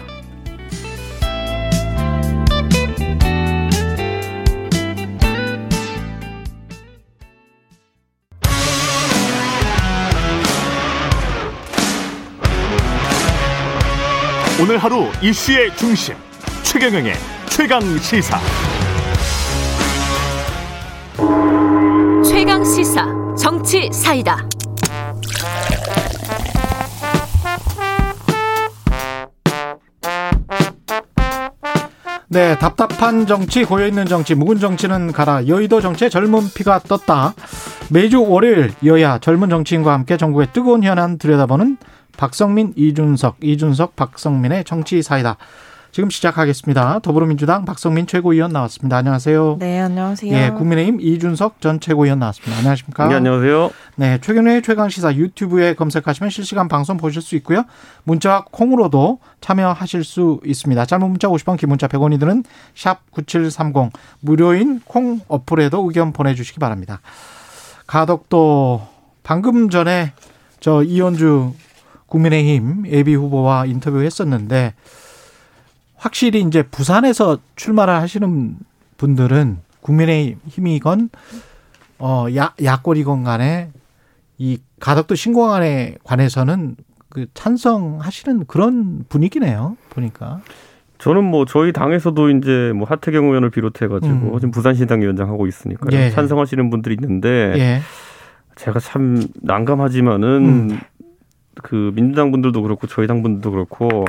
오늘 하루 이슈의 중심 최경영의 최강시사. 최강시사 정치사이다. 네, 답답한 정치, 고여있는 정치, 묵은 정치는 가라. 여의도 정치에 젊은 피가 떴다. 매주 월요일 여야 젊은 정치인과 함께 전국의 뜨거운 현안 들여다보는 박성민, 이준석, 박성민의 정치사이다. 지금 시작하겠습니다. 더불어민주당 박성민 최고위원 나왔습니다. 안녕하세요. 네, 안녕하세요. 예, 국민의힘 이준석 전 최고위원 나왔습니다. 안녕하십니까? 네, 안녕하세요. 네, 최근에 최강시사 유튜브에 검색하시면 실시간 방송 보실 수 있고요. 문자와 콩으로도 참여하실 수 있습니다. 짧은 문자 50원, 긴 문자 100원이 드는 샵 9730 무료인 콩 어플에도 의견 보내주시기 바랍니다. 가덕도 방금 전에 저 이현주 국민의힘 예비 후보와 인터뷰했었는데 확실히 이제 부산에서 출마를 하시는 분들은 국민의힘이건 야권이건 간에 이 가덕도 신공항에 관해서는 그 찬성하시는 그런 분위기네요. 보니까 저는 저희 당에서도 이제 하태경 의원을 비롯해가지고 지금 부산시당 위원장 하고 있으니까 예. 찬성하시는 분들이 있는데 예. 제가 참 난감하지만은. 그 민주당 분들도 그렇고 저희 당 분들도 그렇고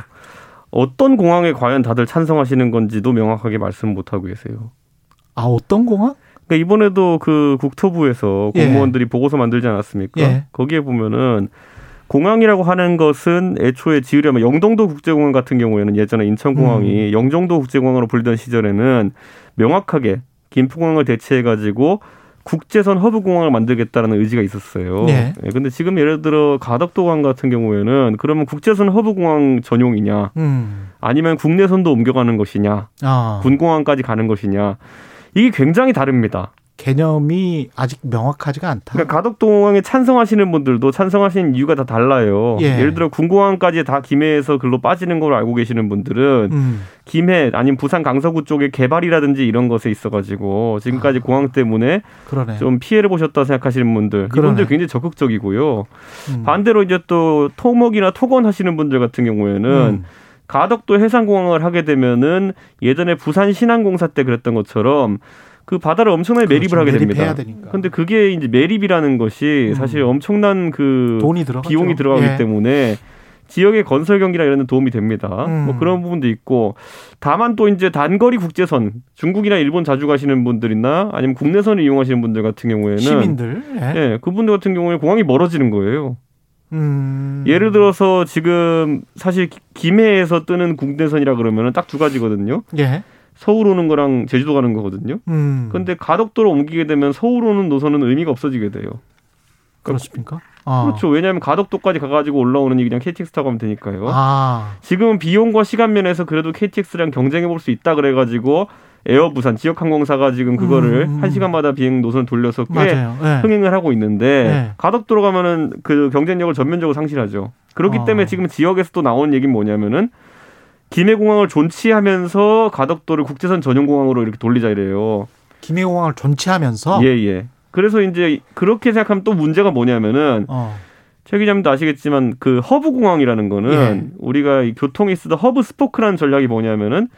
어떤 공항에 과연 다들 찬성하시는 건지도 명확하게 말씀 못 하고 계세요. 어떤 공항? 그러니까 이번에도 그 국토부에서 공무원들이 예. 보고서 만들지 않았습니까? 예. 거기에 보면은 공항이라고 하는 것은 애초에 지으려면 영동도 국제공항 같은 경우에는 예전에 인천공항이 영종도 국제공항으로 불리던 시절에는 명확하게 김포공항을 대체해가지고 국제선 허브공항을 만들겠다라는 의지가 있었어요. 네. 예, 근데 지금 예를 들어 가덕도항 같은 경우에는 그러면 국제선 허브공항 전용이냐 아니면 국내선도 옮겨가는 것이냐 군공항까지 가는 것이냐 이게 굉장히 다릅니다. 개념이 아직 명확하지가 않다. 그러니까 가덕도항에 찬성하시는 분들도 찬성하시는 이유가 다 달라요. 예. 예를 들어 군공항까지 다 김해에서 글로 빠지는 걸 알고 계시는 분들은 김해 아니면 부산 강서구 쪽의 개발이라든지 이런 것에 있어가지고 지금까지 공항 때문에 좀 피해를 보셨다 생각하시는 분들 이분들 굉장히 적극적이고요. 반대로 이제 또 토목이나 토건 하시는 분들 같은 경우에는 가덕도 해상공항을 하게 되면은 예전에 부산 신항공사 때 그랬던 것처럼 그 바다를 엄청나게 매립을 하게 됩니다. 그런데 그게 이제 매립이라는 것이 사실 엄청난 그 비용이 들어가기 때문에 지역의 건설 경기나 이런 데 도움이 됩니다. 뭐 그런 부분도 있고 다만 또 이제 단거리 국제선 중국이나 일본 자주 가시는 분들이나 아니면 국내선을 이용하시는 분들 같은 경우에는 시민들 예, 그분들 같은 경우에 공항이 멀어지는 거예요. 예를 들어서 지금 사실 김해에서 뜨는 국내선이라 그러면 딱 두 가지거든요. 예. 서울 오는 거랑 제주도 가는 거거든요. 그런데 가덕도로 옮기게 되면 서울 오는 노선은 의미가 없어지게 돼요. 그렇습니까? 그렇죠. 왜냐하면 가덕도까지 가가지고 올라오는 이 그냥 KTX 타고 가면 되니까요. 지금은 비용과 시간 면에서 그래도 KTX랑 경쟁해 볼 수 있다 그래가지고 에어부산 지역항공사가 지금 그거를 1시간마다 비행 노선을 돌려서 꽤 흥행을 하고 있는데 가덕도로 가면은 그 경쟁력을 전면적으로 상실하죠. 그렇기 때문에 지금 지역에서 또 나오는 얘기는 뭐냐면은 김해공항을 존치하면서 가덕도를 국제선 전용공항으로 이렇게 돌리자 이래요. 김해공항을 존치하면서? 예예. 그래서 이제 그렇게 생각하면 또 문제가 뭐냐면은 최 기자님도 아시겠지만 그 허브공항이라는 거는 우리가 이 교통에 쓰던 허브 스포크라는 전략이 뭐냐면은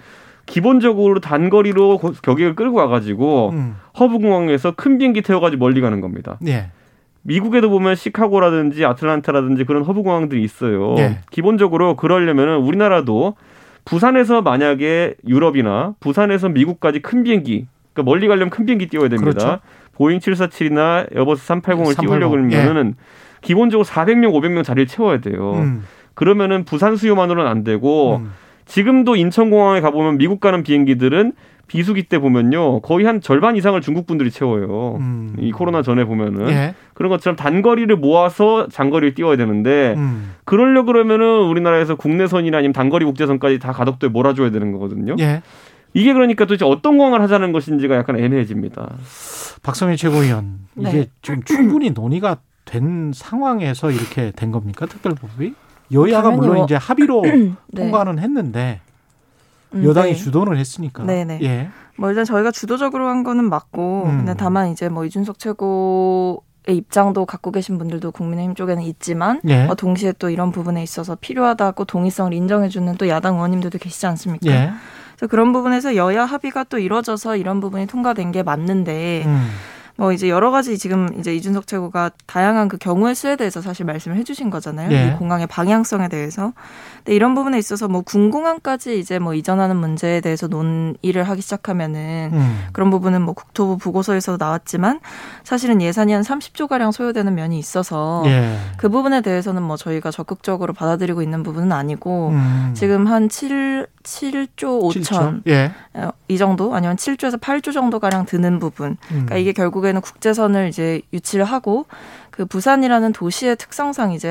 기본적으로 단거리로 격액을 끌고 와가지고 허브공항에서 큰 비행기 태워가지고 멀리 가는 겁니다. 예. 미국에도 보면 시카고라든지 아틀란타라든지 그런 허브공항들이 있어요. 예. 기본적으로 그러려면 우리나라도 부산에서 만약에 유럽이나 부산에서 미국까지 큰 비행기, 그러니까 멀리 가려면 큰 비행기 띄워야 됩니다. 그렇죠. 보잉 747이나 에어버스 380을 띄우려고 하면 기본적으로 400명, 500명 자리를 채워야 돼요. 그러면은 부산 수요만으로는 안 되고 지금도 인천공항에 가보면 미국 가는 비행기들은 비수기 때 보면요. 거의 한 절반 이상을 중국 분들이 채워요. 이 코로나 전에 보면은. 예. 그런 것처럼 단거리를 모아서 장거리를 띄워야 되는데 그러려고 그러면은 우리나라에서 국내선이나 아니면 단거리 국제선까지 다 가덕도에 몰아줘야 되는 거거든요. 예. 이게 그러니까 도대체 어떤 공항을 하자는 것인지가 약간 애매해집니다. 박성민 최고위원. 네. 이게 지금 충분히 논의가 된 상황에서 이렇게 된 겁니까? 특별법이? 여야가 물론 이제 합의로 통과는 했는데 여당이 주도를 했으니까. 네네. 예. 뭐 일단 저희가 주도적으로 한 거는 맞고, 근데 다만 이제 뭐 이준석 최고의 입장도 갖고 계신 분들도 국민의힘 쪽에는 있지만, 동시에 또 이런 부분에 있어서 필요하다고 동의성을 인정해주는 또 야당 의원님들도 계시지 않습니까? 예. 그래서 그런 부분에서 여야 합의가 또 이루어져서 이런 부분이 통과된 게 맞는데. 뭐 이제 여러 가지 지금 이제 이준석 최고가 다양한 그 경우의 수에 대해서 사실 말씀을 해주신 거잖아요. 예. 이 공항의 방향성에 대해서. 근데 이런 부분에 있어서 뭐 군공항까지 이제 뭐 이전하는 문제에 대해서 논의를 하기 시작하면은 그런 부분은 뭐 국토부 보고서에서 나왔지만 사실은 예산이 한 30조 가량 소요되는 면이 있어서 그 부분에 대해서는 뭐 저희가 적극적으로 받아들이고 있는 부분은 아니고 지금 한 7조 5천 이 정도 아니면 7조에서 8조 정도 가량 드는 부분. 그러니까 이게 결국에는 국제선을 이제 유치를 하고 그 부산이라는 도시의 특성상 이제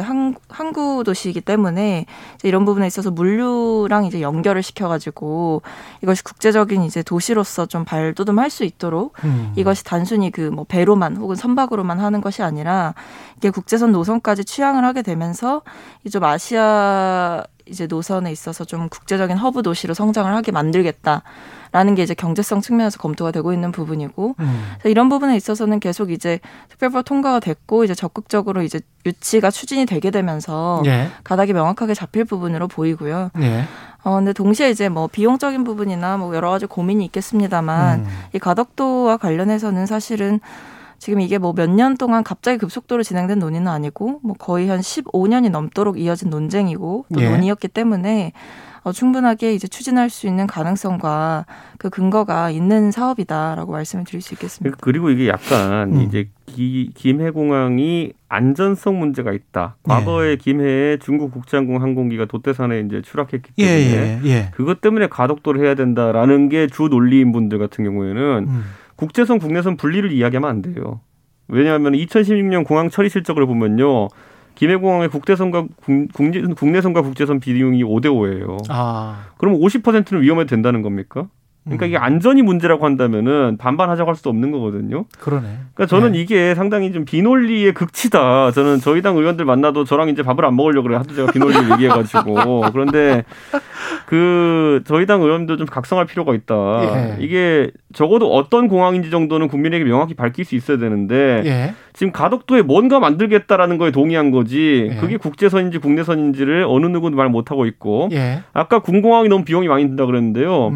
항구 도시이기 때문에 이제 이런 부분에 있어서 물류랑 이제 연결을 시켜가지고 이것이 국제적인 이제 도시로서 좀 발돋움할 수 있도록 이것이 단순히 그 뭐 배로만 혹은 선박으로만 하는 것이 아니라 이게 국제선 노선까지 취항을 하게 되면서 이 좀 아시아 이제 노선에 있어서 좀 국제적인 허브 도시로 성장을 하게 만들겠다라는 게 이제 경제성 측면에서 검토가 되고 있는 부분이고 이런 부분에 있어서는 계속 이제 특별법 통과가 됐고 이제 적극적으로 이제 유치가 추진이 되게 되면서 가닥이 명확하게 잡힐 부분으로 보이고요. 근데 동시에 이제 뭐 비용적인 부분이나 뭐 여러 가지 고민이 있겠습니다만 이 가덕도와 관련해서는 사실은 지금 이게 뭐 몇 년 동안 갑자기 급속도로 진행된 논의는 아니고 뭐 거의 한 15년이 넘도록 이어진 논쟁이고 또 논의였기 때문에 충분하게 이제 추진할 수 있는 가능성과 그 근거가 있는 사업이다라고 말씀을 드릴 수 있겠습니다. 그리고 이게 약간 이제 김해공항이 안전성 문제가 있다. 과거에 예. 김해에 중국 국제항공 항공기가 돛대산에 이제 추락했기 때문에 그것 때문에 가덕도를 해야 된다라는 게 주 논리인 분들 같은 경우에는 국제선 국내선 분리를 이야기하면 안 돼요. 왜냐하면 2016년 공항 처리 실적을 보면요. 김해공항의 국내선과 국제선 비용이 5:5예요. 아. 그럼 50%는 위험해도 된다는 겁니까? 그러니까 이게 안전이 문제라고 한다면은 반반하자고 할 수도 없는 거거든요. 그러네. 그러니까 저는 이게 상당히 좀 비논리의 극치다. 저는 저희 당 의원들 만나도 저랑 이제 밥을 안 먹으려고 그래요. 하도 제가 비논리를 얘기해가지고. 그런데 그 저희 당 의원도 좀 각성할 필요가 있다. 예. 이게 적어도 어떤 공항인지 정도는 국민에게 명확히 밝힐 수 있어야 되는데 예. 지금 가덕도에 뭔가 만들겠다라는 거에 동의한 거지 예. 그게 국제선인지 국내선인지를 어느 누구도 말 못하고 있고 예. 아까 군공항이 너무 비용이 많이 든다 그랬는데요.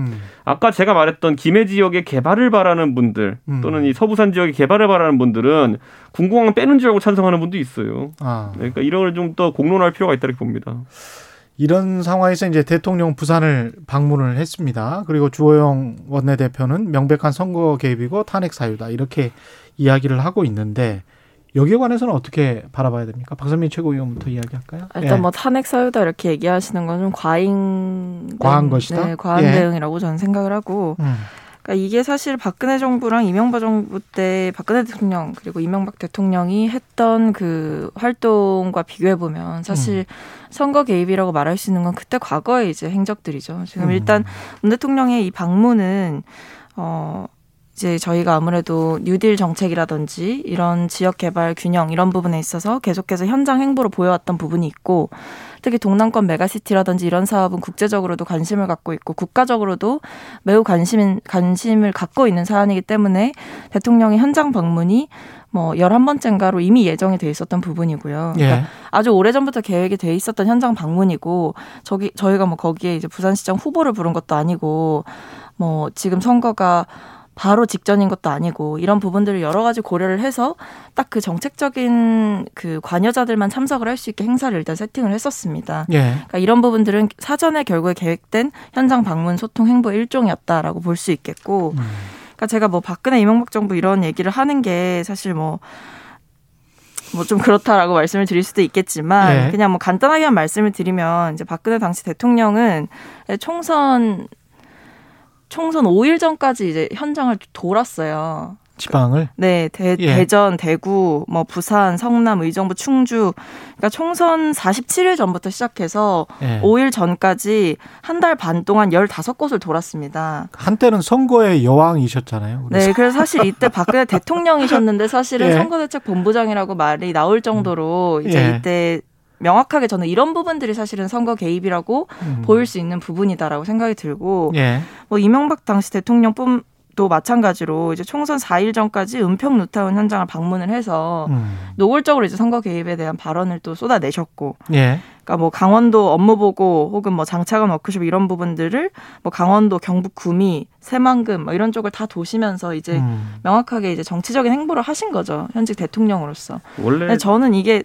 아까 제가 말했던 김해 지역의 개발을 바라는 분들 또는 이 서부산 지역의 개발을 바라는 분들은 군공항 빼는 줄 알고 찬성하는 분도 있어요. 아. 그러니까 이런 걸 좀 더 공론화할 필요가 있다고 봅니다. 이런 상황에서 이제 대통령 부산을 방문을 했습니다. 그리고 주호영 원내대표는 명백한 선거 개입이고 탄핵 사유다 이렇게 이야기를 하고 있는데 여기에 관해서는 어떻게 바라봐야 됩니까? 박성민 최고위원부터 이야기할까요? 일단 뭐 탄핵 사유다 이렇게 얘기하시는 건 좀 과한 것이다. 네, 과한 대응이라고 저는 생각을 하고. 그러니까 이게 사실 박근혜 정부랑 이명박 정부 때 박근혜 대통령 그리고 이명박 대통령이 했던 그 활동과 비교해 보면 사실 선거 개입이라고 말할 수 있는 건 그때 과거의 이제 행적들이죠. 지금 일단 문 대통령의 이 방문은 이제 저희가 아무래도 뉴딜 정책이라든지 이런 지역 개발 균형 이런 부분에 있어서 계속해서 현장 행보로 보여왔던 부분이 있고 특히 동남권 메가시티라든지 이런 사업은 국제적으로도 관심을 갖고 있고 국가적으로도 매우 관심을 갖고 있는 사안이기 때문에 대통령의 현장 방문이 뭐 11번째인가로 이미 예정이 돼 있었던 부분이고요. 그러니까 아주 오래전부터 계획이 돼 있었던 현장 방문이고 저희가 뭐 거기에 이제 부산시장 후보를 부른 것도 아니고 뭐 지금 선거가 바로 직전인 것도 아니고 이런 부분들을 여러 가지 고려를 해서 딱 그 정책적인 그 관여자들만 참석을 할 수 있게 행사를 일단 세팅을 했었습니다. 그러니까 이런 부분들은 사전에 결국에 계획된 현장 방문 소통 행보 일종이었다라고 볼 수 있겠고 그러니까 제가 뭐 박근혜 이명박 정부 이런 얘기를 하는 게 사실 뭐 좀 그렇다라고 말씀을 드릴 수도 있겠지만 그냥 뭐 간단하게만 말씀을 드리면 이제 박근혜 당시 대통령은 총선 5일 전까지 이제 현장을 돌았어요. 지방을? 네, 대전, 대구, 뭐 부산, 성남, 의정부, 충주. 그러니까 총선 47일 전부터 시작해서 5일 전까지 한 달 반 동안 15곳을 돌았습니다. 한때는 선거의 여왕이셨잖아요. 그래서. 네, 그래서 사실 이때 박근혜 대통령이셨는데 사실은 선거대책본부장이라고 말이 나올 정도로 이제 이때 명확하게 저는 이런 부분들이 사실은 선거 개입이라고 보일 수 있는 부분이다라고 생각이 들고 뭐 이명박 당시 대통령도 마찬가지로 이제 총선 4일 전까지 은평 루타운 현장을 방문을 해서 노골적으로 이제 선거 개입에 대한 발언을 또 쏟아내셨고 그러니까 뭐 강원도 업무 보고 혹은 뭐 장차관 워크숍 이런 부분들을 뭐 강원도, 경북 구미, 새만금 뭐 이런 쪽을 다 도시면서 이제 명확하게 이제 정치적인 행보를 하신 거죠. 현직 대통령으로서. 원래 저는 이게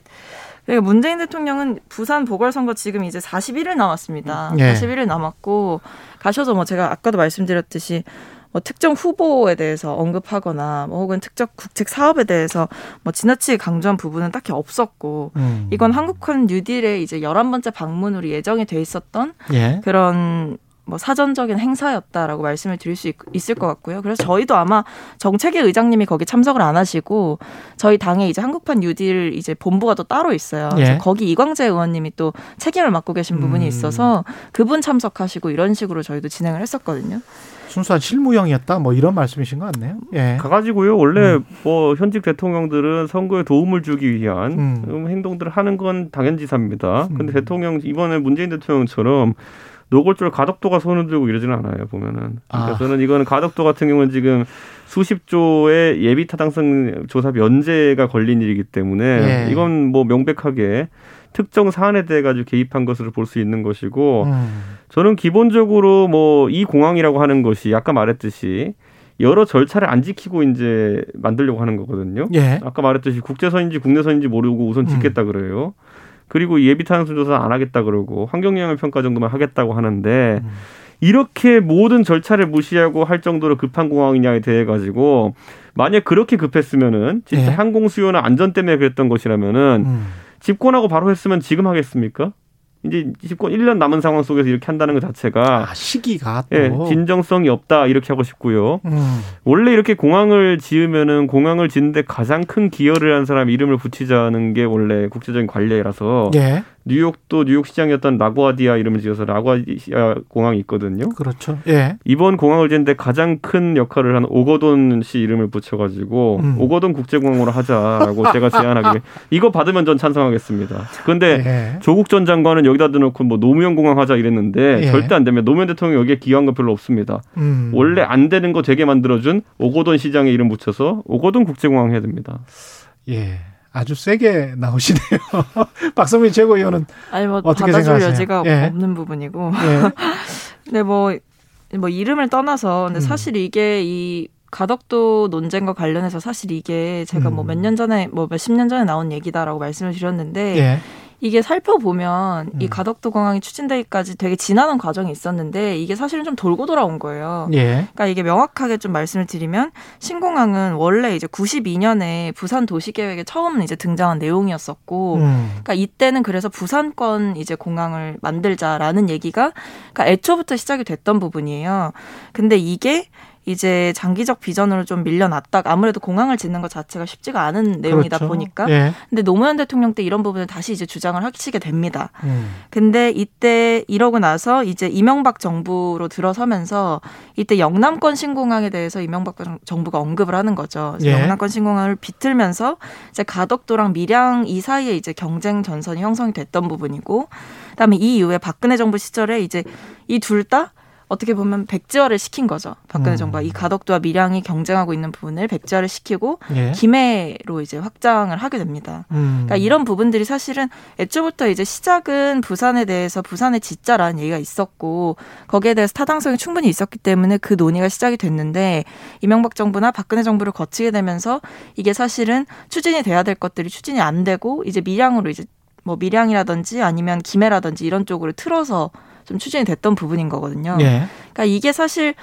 문재인 대통령은 부산 보궐선거 지금 이제 41일 남았습니다. 41일 남았고 가셔서 뭐 제가 아까도 말씀드렸듯이 뭐 특정 후보에 대해서 언급하거나 뭐 혹은 특정 국책 사업에 대해서 뭐 지나치게 강조한 부분은 딱히 없었고 이건 한국판 뉴딜의 이제 11번째 방문으로 예정이 돼 있었던 그런 뭐 사전적인 행사였다라고 말씀을 드릴 수 있을 것 같고요. 그래서 저희도 아마 정책위 의장님이 거기 참석을 안 하시고 저희 당에 이제 한국판 뉴딜 이제 본부가 또 따로 있어요. 그래서 거기 이광재 의원님이 또 책임을 맡고 계신 부분이 있어서 그분 참석하시고 이런 식으로 저희도 진행을 했었거든요. 순수한 실무형이었다 뭐 이런 말씀이신 것 같네요. 가가지고요. 원래 뭐 현직 대통령들은 선거에 도움을 주기 위한 행동들을 하는 건 당연지사입니다. 근데 대통령 이번에 문재인 대통령처럼 노골적으로 가덕도가 손을 들고 이러지는 않아요, 보면은. 그러니까 저는 이거는 가덕도 같은 경우는 지금 수십조의 예비 타당성 조사 면제가 걸린 일이기 때문에 이건 뭐 명백하게 특정 사안에 대해 가지고 개입한 것으로 볼 수 있는 것이고 저는 기본적으로 뭐 이 공항이라고 하는 것이 아까 말했듯이 여러 절차를 안 지키고 이제 만들려고 하는 거거든요. 아까 말했듯이 국제선인지 국내선인지 모르고 우선 짓겠다 그래요. 그리고 예비 타당성조사 안 하겠다 그러고 환경영향 평가 정도만 하겠다고 하는데 이렇게 모든 절차를 무시하고 할 정도로 급한 공항이냐에 대해 가지고 만약 그렇게 급했으면은 진짜 네. 항공 수요나 안전 때문에 그랬던 것이라면은 집권하고 바로 했으면 지금 하겠습니까? 이제 집권 1년 남은 상황 속에서 이렇게 한다는 것 자체가 시기가 또 예, 진정성이 없다 이렇게 하고 싶고요. 원래 이렇게 공항을 지으면은 공항을 짓는데 가장 큰 기여를 한 사람 이름을 붙이자는 게 원래 국제적인 관례라서 예. 뉴욕도 뉴욕 시장이었던 라구아디아 이름을 지어서 라구아디아 공항이 있거든요. 그렇죠. 예. 이번 공항을 짓는데 가장 큰 역할을 한 오거돈 씨 이름을 붙여가지고 오거돈 국제공항으로 하자라고 제가 제안하기에 이거 받으면 전 찬성하겠습니다. 그런데 예. 조국 전 장관은 여기다 넣어놓고 뭐 노무현 공항 하자 이랬는데 예. 절대 안 됩니다. 노무현 대통령이 여기에 기여한 거 별로 없습니다. 원래 안 되는 거 되게 만들어준 오거돈 시장의 이름 붙여서 오거돈 국제공항 해야 됩니다. 예. 아주 세게 나오시네요. 박성민 최고위원은 아니 뭐 어떻게 받아줄 생각하세요? 여지가 예. 없는 부분이고. 예. 근데 뭐 이름을 떠나서 근데 사실 이게 이 가덕도 논쟁과 관련해서 사실 이게 제가 뭐 몇 년 전에 뭐 몇십 년 전에 나온 얘기다라고 말씀을 드렸는데 예. 이게 살펴보면 이 가덕도 공항이 추진되기까지 되게 지난한 과정이 있었는데 이게 사실은 좀 돌고 돌아온 거예요. 예. 그러니까 이게 명확하게 좀 말씀을 드리면 신공항은 원래 이제 92년에 부산 도시계획에 처음 이제 등장한 내용이었었고, 그러니까 이때는 그래서 부산권 이제 공항을 만들자라는 얘기가 그러니까 애초부터 시작이 됐던 부분이에요. 근데 이게 이제 장기적 비전으로 좀 밀려났다. 아무래도 공항을 짓는 것 자체가 쉽지가 않은 내용이다 그렇죠. 보니까. 예. 근데 노무현 대통령 때 이런 부분을 다시 이제 주장을 하시게 됩니다. 근데 이때 이러고 나서 이제 이명박 정부로 들어서면서 이때 영남권 신공항에 대해서 이명박 정부가 언급을 하는 거죠. 예. 영남권 신공항을 비틀면서 이제 가덕도랑 밀양 이 사이에 이제 경쟁 전선이 형성이 됐던 부분이고, 그다음에 이 이후에 박근혜 정부 시절에 이제 이 둘 다 어떻게 보면 백지화를 시킨 거죠. 박근혜 정부가 이 가덕도와 밀양이 경쟁하고 있는 부분을 백지화를 시키고 예. 김해로 이제 확장을 하게 됩니다. 그러니까 이런 부분들이 사실은 애초부터 이제 시작은 부산에 대해서 부산의 짓자라는 얘기가 있었고 거기에 대해서 타당성이 충분히 있었기 때문에 그 논의가 시작이 됐는데 이명박 정부나 박근혜 정부를 거치게 되면서 이게 사실은 추진이 돼야 될 것들이 추진이 안 되고 이제 밀양으로 이제 뭐 밀양이라든지 아니면 김해라든지 이런 쪽으로 틀어서 좀 추진이 됐던 부분인 거거든요. 예. 그러니까 이게 사실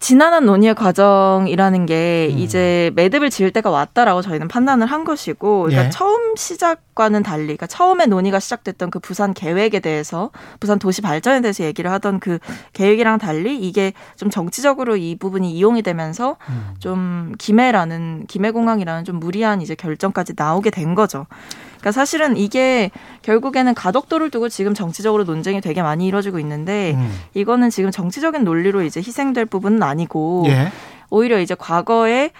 지난한 논의의 과정이라는 게 이제 매듭을 지을 때가 왔다라고 저희는 판단을 한 것이고, 그러니까 예. 처음 시작과는 달리, 그러니까 처음에 논의가 시작됐던 그 부산 계획에 대해서, 부산 도시 발전에 대해서 얘기를 하던 그 계획이랑 달리 이게 좀 정치적으로 이 부분이 이용이 되면서 좀 김해공항이라는 좀 무리한 이제 결정까지 나오게 된 거죠. 그러니까 사실은 이게 결국에는 가덕도를 두고 지금 정치적으로 논쟁이 되게 많이 이루어지고 있는데 이거는 지금 정치적인 논리로 이제 희생될 부분은 아니고 예. 오히려 이제 과거에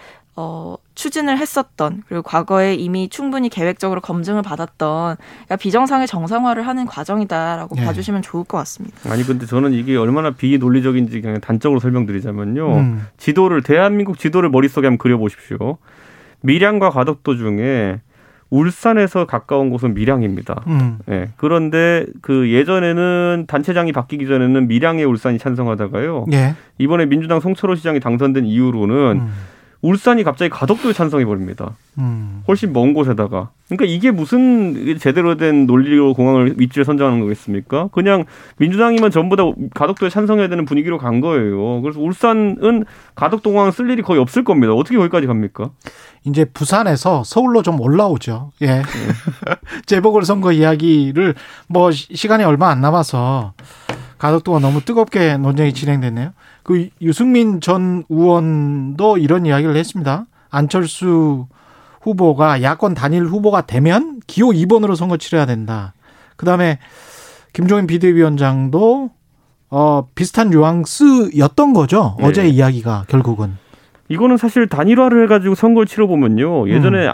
추진을 했었던 그리고 과거에 이미 충분히 계획적으로 검증을 받았던 그러니까 비정상의 정상화를 하는 과정이다라고 예. 봐주시면 좋을 것 같습니다. 아니 근데 저는 이게 얼마나 비논리적인지 그냥 단적으로 설명드리자면요. 대한민국 지도를 머릿속에 한번 그려보십시오. 밀양과 가덕도 중에 울산에서 가까운 곳은 밀양입니다. 예, 그런데 그 예전에는 단체장이 바뀌기 전에는 밀양에 울산이 찬성하다가요. 예. 이번에 민주당 송철호 시장이 당선된 이후로는 울산이 갑자기 가덕도에 찬성해버립니다. 훨씬 먼 곳에다가. 그러니까 이게 무슨 제대로 된 논리로 공항을 위치를 선정하는 거겠습니까? 그냥 민주당이면 전부 다 가덕도에 찬성해야 되는 분위기로 간 거예요. 그래서 울산은 가덕도 공항 쓸 일이 거의 없을 겁니다. 어떻게 거기까지 갑니까? 이제 부산에서 서울로 좀 올라오죠. 예. 재보궐선거 이야기를 뭐 시간이 얼마 안 남아서 가덕도가 너무 뜨겁게 논쟁이 진행됐네요. 그 유승민 전 의원도 이런 이야기를 했습니다. 안철수 후보가 야권 단일 후보가 되면 기호 2번으로 선거 치러야 된다. 그다음에 김종인 비대위원장도 비슷한 뉘앙스였던 거죠. 네. 어제 이야기가 결국은. 이거는 사실 단일화를 해가지고 선거를 치러보면요. 예전에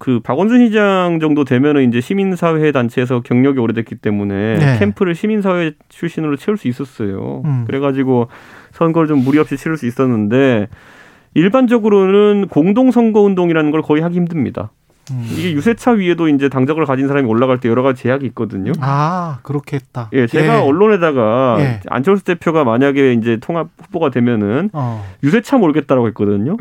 그 박원순 시장 정도 되면은 이제 시민사회 단체에서 경력이 오래됐기 때문에 네. 캠프를 시민사회 출신으로 채울 수 있었어요. 그래가지고 선거를 좀 무리 없이 치를 수 있었는데 일반적으로는 공동선거운동이라는 걸 거의 하기 힘듭니다. 이게 유세차 위에도 이제 당적을 가진 사람이 올라갈 때 여러 가지 제약이 있거든요. 아, 그렇겠다. 예, 제가 예. 언론에다가 예. 안철수 대표가 만약에 이제 통합 후보가 되면은 유세차 몰겠다라고 했거든요.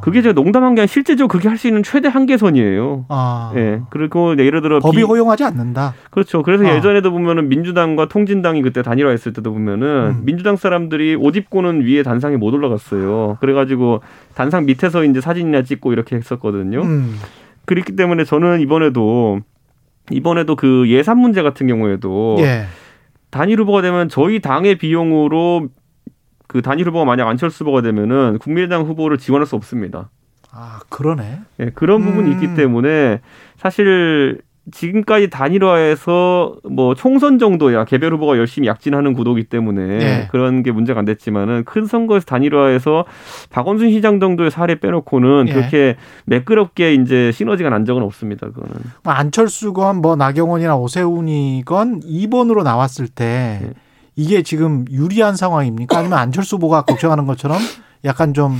그게 제가 농담한 게 아니라 실제적으로 그게 할 수 있는 최대 한계선이에요. 예. 그리고 예를 들어 법이 허용하지 않는다. 그렇죠. 그래서 예전에도 보면은 민주당과 통진당이 그때 단일화했을 때도 보면은 민주당 사람들이 옷 입고는 위에 단상에 못 올라갔어요. 그래가지고 단상 밑에서 이제 사진이나 찍고 이렇게 했었거든요. 그렇기 때문에 저는 이번에도 그 예산 문제 같은 경우에도 예. 단일 후보가 되면 저희 당의 비용으로 그 단일 후보가 만약 안철수 후보가 되면은 국민의당 후보를 지원할 수 없습니다. 아, 그러네. 예, 그런 부분이 있기 때문에 사실 지금까지 단일화에서 뭐 총선 정도야 개별 후보가 열심히 약진하는 구도이기 때문에 네. 그런 게 문제가 안 됐지만은 큰 선거에서 단일화에서 박원순 시장 정도의 사례 빼놓고는 네. 그렇게 매끄럽게 이제 시너지가 난 적은 없습니다. 그거는 안철수건 뭐 나경원이나 오세훈이건 2번으로 나왔을 때 네. 이게 지금 유리한 상황입니까? 아니면 안철수 후보가 걱정하는 것처럼 약간 좀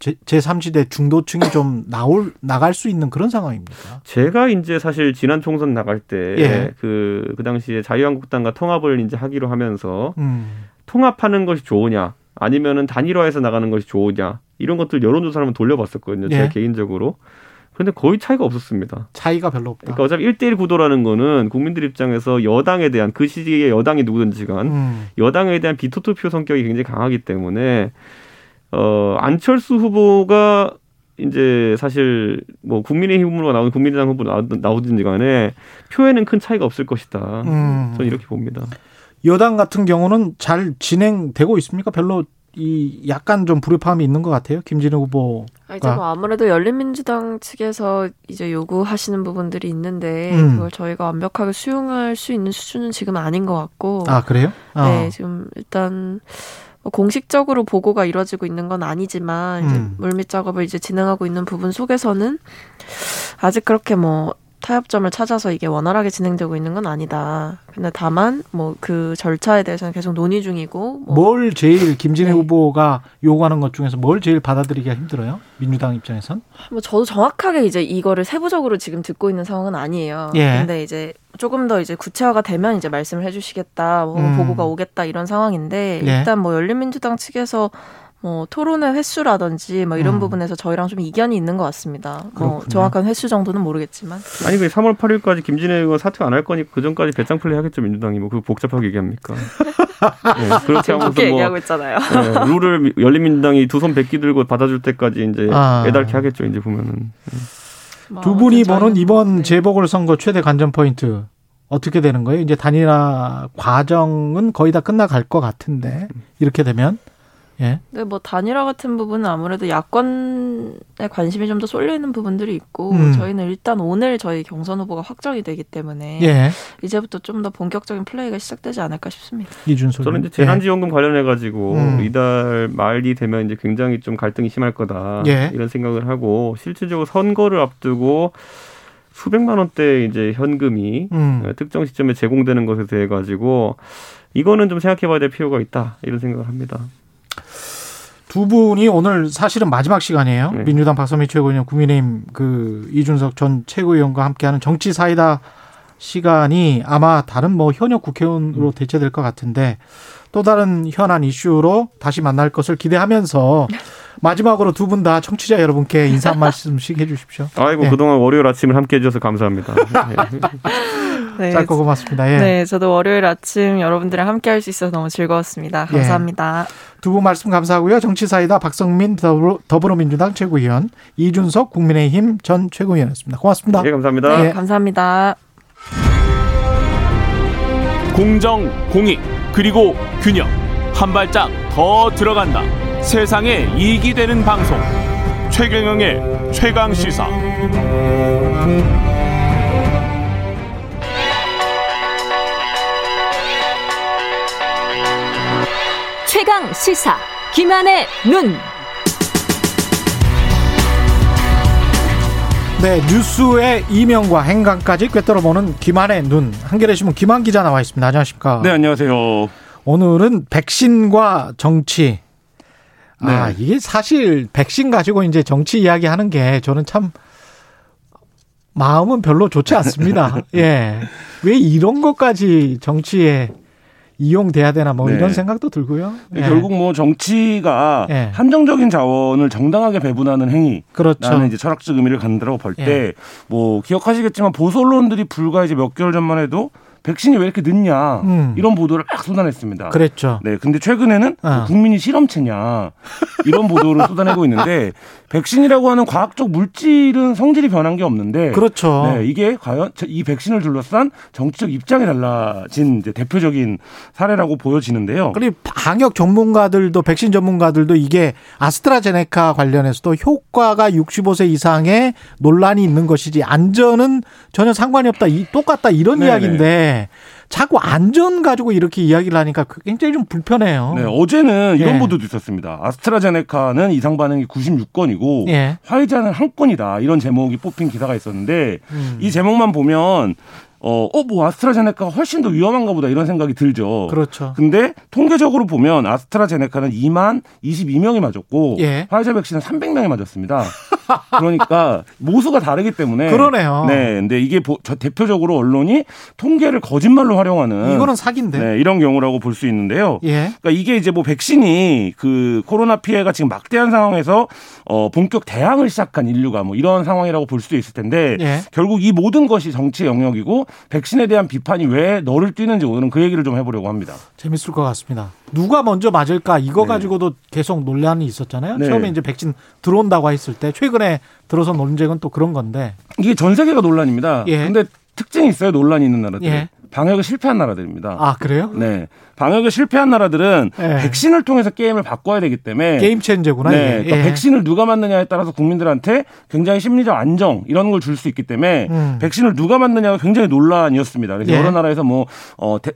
제3지대 중도층이 좀 나갈 수 있는 그런 상황입니까? 제가 이제 사실 지난 총선 나갈 때 그 당시에 자유한국당과 통합을 이제 하기로 하면서 통합하는 것이 좋으냐 아니면은 단일화해서 나가는 것이 좋으냐 이런 것들 여론조사를 한번 돌려봤었거든요. 제 개인적으로. 그런데 거의 차이가 없었습니다. 차이가 별로 없다. 그러니까 어차피 1대1 구도라는 거는 국민들 입장에서 여당에 대한 그 시기에 여당이 누구든지간 여당에 대한 비토투표 성격이 굉장히 강하기 때문에 안철수 후보가 이제 사실 뭐 국민의힘 후보가 나오든 국민의당 후보가 나오든지 간에 표에는 큰 차이가 없을 것이다. 저는 이렇게 봅니다. 여당 같은 경우는 잘 진행되고 있습니까? 별로 약간 좀 불협화음이 있는 것 같아요. 김진회 후보. 이제 뭐 아무래도 열린민주당 측에서 이제 요구하시는 부분들이 있는데 그걸 저희가 완벽하게 수용할 수 있는 수준은 지금 아닌 것 같고. 아, 그래요? 네, 지금 일단 공식적으로 보고가 이루어지고 있는 건 아니지만 이제 물밑 작업을 이제 진행하고 있는 부분 속에서는 아직 그렇게 뭐 타협점을 찾아서 이게 원활하게 진행되고 있는 건 아니다. 근데 다만 뭐 그 절차에 대해서는 계속 논의 중이고 뭐. 뭘 제일 김진회 후보가 요구하는 것 중에서 뭘 제일 받아들이기가 힘들어요? 민주당 입장에선? 뭐 저도 정확하게 이제 이거를 세부적으로 지금 듣고 있는 상황은 아니에요. 근데 이제 조금 더 이제 구체화가 되면 이제 말씀을 해주시겠다, 뭐 보고가 오겠다 이런 상황인데 일단 뭐 열린민주당 측에서 뭐 토론의 횟수라든지 뭐 이런 부분에서 저희랑 좀 이견이 있는 것 같습니다. 뭐 정확한 횟수 정도는 모르겠지만. 아니 그 3월 8일까지 김진회 의원 사퇴 안 할 거니까 그 전까지 배짱 플레이 하겠죠 민주당이. 뭐 그 복잡하게 얘기합니까? 네, 그렇게 하면서 뭐 얘기하고 있잖아요. 네, 룰을 열린민주당이 두 손 베끼 들고 받아줄 때까지 이제 애달게 하겠죠 이제 보면은. 두 분이 보는 이번 재보궐선거 최대 관전 포인트 어떻게 되는 거예요? 이제 단일화 과정은 거의 다 끝나갈 것 같은데 이렇게 되면. 예. 근데 뭐 단일화 같은 부분은 아무래도 야권에 관심이 좀 더 쏠려 있는 부분들이 있고 저희는 일단 오늘 저희 경선 후보가 확정이 되기 때문에 이제부터 좀 더 본격적인 플레이가 시작되지 않을까 싶습니다. 이준석 저는 이제 재난지원금 관련해 가지고 이달 말이 되면 이제 굉장히 좀 갈등이 심할 거다 이런 생각을 하고 실질적으로 선거를 앞두고 수백만 원대 이제 현금이 특정 시점에 제공되는 것에 대해 가지고 이거는 좀 생각해봐야 될 필요가 있다 이런 생각을 합니다. 두 분이 오늘 사실은 마지막 시간이에요. 네. 민주당 박성민 최고위원, 국민의힘 그 이준석 전 최고위원과 함께하는 정치 사이다 시간이 아마 다른 뭐 현역 국회의원으로 대체될 것 같은데 또 다른 현안 이슈로 다시 만날 것을 기대하면서 마지막으로 두 분 다 청취자 여러분께 인사 한 말씀씩 해 주십시오. 아이고 네. 그동안 월요일 아침을 함께 해주셔서 감사합니다. 네. 짧고 고맙습니다. 예. 네, 저도 월요일 아침 여러분들이랑 함께할 수 있어서 너무 즐거웠습니다. 감사합니다. 예. 두 분 말씀 감사하고요. 정치사이다 박성민 더불어민주당 최고위원, 이준석 국민의힘 전 최고위원이었습니다. 고맙습니다. 네, 감사합니다. 네, 감사합니다. 공정, 공익, 그리고 균형. 한 발짝 더 들어간다. 세상에 이익이 되는 방송. 최경영의 최강 시사. 최강 시사 김한의 눈. 네, 뉴스의 이면과 행간까지 꿰뚫어 보는 김한의 눈. 한겨레신문 김한 기자 나와 있습니다. 안녕하십니까? 네, 안녕하세요. 오늘은 백신과 정치. 네. 아, 이게 사실 백신 가지고 이제 정치 이야기하는 게 저는 참 마음은 별로 좋지 않습니다. 예, 왜 이런 것까지 정치에 이용돼야 되나 뭐 네. 이런 생각도 들고요. 네. 결국 뭐 정치가 네. 한정적인 자원을 정당하게 배분하는 행위, 그렇죠. 라는 이제 철학적 의미를 갖는다고 볼 때 뭐 네. 기억하시겠지만 보수 언론들이 불과 이제 몇 개월 전만 해도 백신이 왜 이렇게 늦냐 이런 보도를 막 쏟아냈습니다. 그랬죠. 네, 근데 최근에는 뭐 국민이 실험체냐 이런 보도를 쏟아내고 있는데 백신이라고 하는 과학적 물질은 성질이 변한 게 없는데, 그렇죠. 네, 이게 과연 이 백신을 둘러싼 정치적 입장이 달라진 이제 대표적인 사례라고 보여지는데요. 그리고 방역 전문가들도 백신 전문가들도 이게 아스트라제네카 관련해서도 효과가 65세 이상의 논란이 있는 것이지 안전은 전혀 상관이 없다, 똑같다 이런 네네. 이야기인데. 자꾸 안전 가지고 이렇게 이야기를 하니까 굉장히 좀 불편해요. 네, 어제는 이런 보도도 있었습니다. 아스트라제네카는 이상 반응이 96건이고 화이자는 1건이다. 이런 제목이 뽑힌 기사가 있었는데 이 제목만 보면 뭐 아스트라제네카가 훨씬 더 위험한가 보다 이런 생각이 들죠. 그렇죠. 근데 통계적으로 보면 아스트라제네카는 2만 22명이 맞았고 화이자 백신은 300명이 맞았습니다. 그러니까 모수가 다르기 때문에 그러네요. 네, 근데 이게 대표적으로 언론이 통계를 거짓말로 활용하는 이거는 사기인데 네, 이런 경우라고 볼 수 있는데요. 그러니까 이게 이제 뭐 백신이 그 코로나 피해가 지금 막대한 상황에서 본격 대항을 시작한 인류가 뭐 이런 상황이라고 볼 수도 있을 텐데 결국 이 모든 것이 정치 영역이고. 백신에 대한 비판이 왜 너를 뛰는지 오늘은 그 얘기를 좀 해보려고 합니다. 재밌을 것 같습니다. 누가 먼저 맞을까 이거 가지고도 계속 논란이 있었잖아요. 처음에 이제 백신 들어온다고 했을 때 최근에 들어서 논쟁은 또 그런 건데 이게 전 세계가 논란입니다. 근데 특징이 있어요. 논란이 있는 나라들. 방역에 실패한 나라들입니다. 아, 그래요? 네. 방역에 실패한 나라들은 백신을 통해서 게임을 바꿔야 되기 때문에 게임 체인저구나. 네. 그러니까 백신을 누가 맞느냐에 따라서 국민들한테 굉장히 심리적 안정 이런 걸 줄 수 있기 때문에 백신을 누가 맞느냐가 굉장히 논란이었습니다. 그래서 여러 나라에서 뭐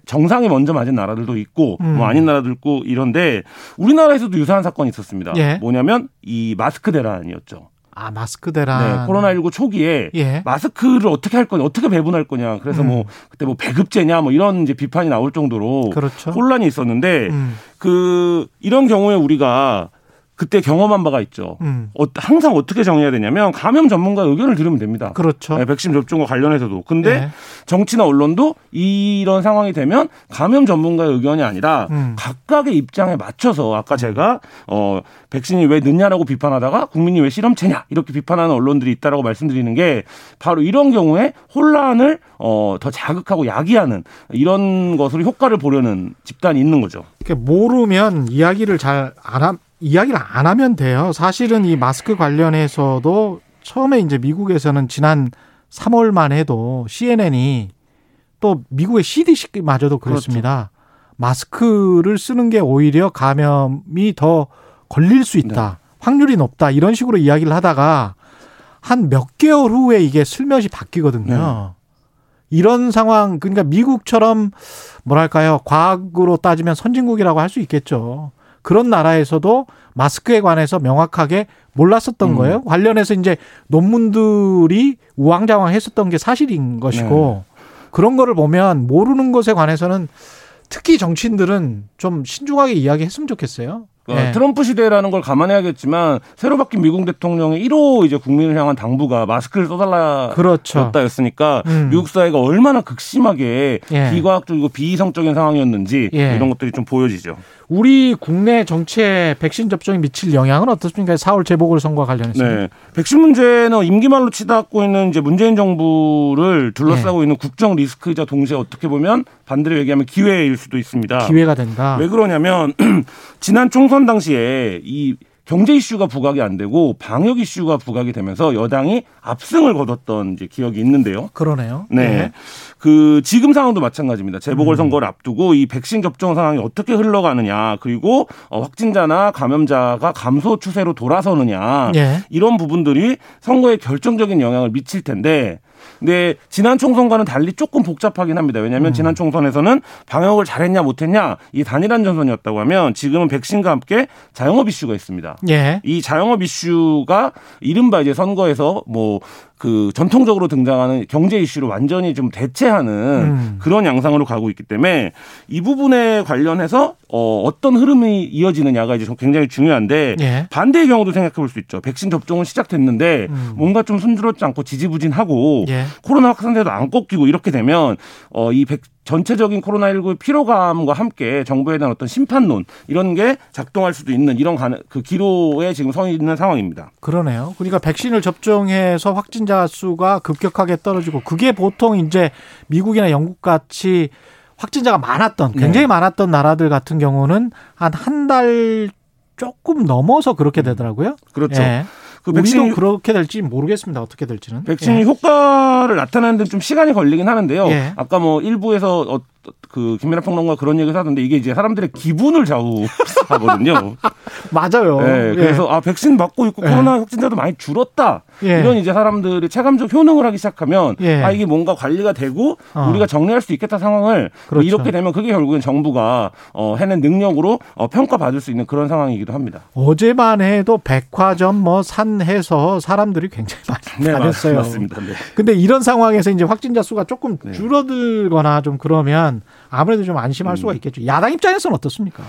정상이 먼저 맞은 나라들도 있고 뭐 아닌 나라들도 이런데 우리나라에서도 유사한 사건이 있었습니다. 뭐냐면 이 마스크 대란이었죠. 아, 마스크 대란. 네, 코로나19 초기에 마스크를 어떻게 할 거냐, 어떻게 배분할 거냐. 그래서 뭐 그때 뭐 배급제냐 뭐 이런 이제 비판이 나올 정도로 그렇죠. 혼란이 있었는데 이런 경우에 우리가 그때 경험한 바가 있죠. 항상 어떻게 정해야 되냐면 감염 전문가의 의견을 들으면 됩니다. 그렇죠. 네, 백신 접종과 관련해서도. 근데 정치나 언론도 이런 상황이 되면 감염 전문가의 의견이 아니라 각각의 입장에 맞춰서 아까 제가 백신이 왜 늦냐라고 비판하다가 국민이 왜 실험체냐 이렇게 비판하는 언론들이 있다라고 말씀드리는 게 바로 이런 경우에 혼란을 더 자극하고 야기하는 이런 것으로 효과를 보려는 집단이 있는 거죠. 모르면 이야기를 잘 안 함. 이야기를 안 하면 돼요. 사실은 이 마스크 관련해서도 처음에 이제 미국에서는 지난 3월만 해도 CNN이 또 미국의 CDC마저도 그렇습니다. 그렇죠. 마스크를 쓰는 게 오히려 감염이 더 걸릴 수 있다. 확률이 높다. 이런 식으로 이야기를 하다가 한 몇 개월 후에 이게 슬며시 바뀌거든요. 이런 상황, 그러니까 미국처럼 뭐랄까요. 과학으로 따지면 선진국이라고 할 수 있겠죠. 그런 나라에서도 마스크에 관해서 명확하게 몰랐었던 거예요. 관련해서 이제 논문들이 우왕좌왕 했었던 게 사실인 것이고 그런 거를 보면 모르는 것에 관해서는 특히 정치인들은 좀 신중하게 이야기했으면 좋겠어요. 그러니까 트럼프 시대라는 걸 감안해야겠지만 새로 바뀐 미국 대통령의 1호 이제 국민을 향한 당부가 마스크를 써달라 였다였으니까 미국 사회가 얼마나 극심하게 비과학적이고 비이성적인 상황이었는지 이런 것들이 좀 보여지죠. 우리 국내 정치에 백신 접종이 미칠 영향은 어떻습니까? 4월 재보궐선거와 관련해서. 네. 백신 문제는 임기말로 치닫고 있는 이제 문재인 정부를 둘러싸고 있는 국정 리스크이자 동시에 어떻게 보면 반대로 얘기하면 기회일 수도 있습니다. 기회가 된다. 왜 그러냐면 지난 총선 당시에 이 경제 이슈가 부각이 안 되고 방역 이슈가 부각이 되면서 여당이 압승을 거뒀던 이제 기억이 있는데요. 그러네요. 네. 그 지금 상황도 마찬가지입니다. 재보궐선거를 앞두고 이 백신 접종 상황이 어떻게 흘러가느냐 그리고 확진자나 감염자가 감소 추세로 돌아서느냐 이런 부분들이 선거에 결정적인 영향을 미칠 텐데 근데 지난 총선과는 달리 조금 복잡하긴 합니다. 왜냐하면 지난 총선에서는 방역을 잘했냐 못했냐 이 단일한 전선이었다고 하면 지금은 백신과 함께 자영업 이슈가 있습니다. 이 자영업 이슈가 이른바 이제 선거에서 뭐 그 전통적으로 등장하는 경제 이슈로 완전히 좀 대체하는 그런 양상으로 가고 있기 때문에 이 부분에 관련해서 어떤 흐름이 이어지느냐가 이제 굉장히 중요한데 반대의 경우도 생각해 볼 수 있죠. 백신 접종은 시작됐는데 뭔가 좀 순조롭지 않고 지지부진하고 코로나 확산세도 안 꺾이고 이렇게 되면 이 전체적인 코로나19 피로감과 함께 정부에 대한 어떤 심판론 이런 게 작동할 수도 있는 이런 그 기로에 지금 서 있는 상황입니다. 그러네요. 그러니까 백신을 접종해서 확진자 수가 급격하게 떨어지고 그게 보통 이제 미국이나 영국 같이 확진자가 많았던 굉장히 많았던 나라들 같은 경우는 한 달 조금 넘어서 그렇게 되더라고요. 그렇죠. 예. 그 백신이 그렇게 될지 모르겠습니다. 어떻게 될지는. 백신이 예. 효과를 나타내는 데는 좀 시간이 걸리긴 하는데요. 예. 아까 뭐 일부에서 그 김민아 평론가 그런 얘기를 하던데 이게 이제 사람들의 기분을 좌우하거든요. 맞아요. 예. 그래서 예. 아 백신 맞고 있고 예. 코로나 확진자도 많이 줄었다. 예. 이런 이제 사람들이 체감적 효능을 하기 시작하면 예. 아 이게 뭔가 관리가 되고 우리가 정리할 수 있겠다 상황을 그렇죠. 이렇게 되면 그게 결국엔 정부가 해낸 능력으로 평가받을 수 있는 그런 상황이기도 합니다. 어제만 해도 백화점 뭐 산해서 사람들이 굉장히 많이 다녔어요. 네, 맞습니다. 네. 근데 이런 상황에서 이제 확진자 수가 조금 네. 줄어들거나 좀 그러면 아무래도 좀 안심할 수가 있겠죠. 야당 입장에서는 어떻습니까?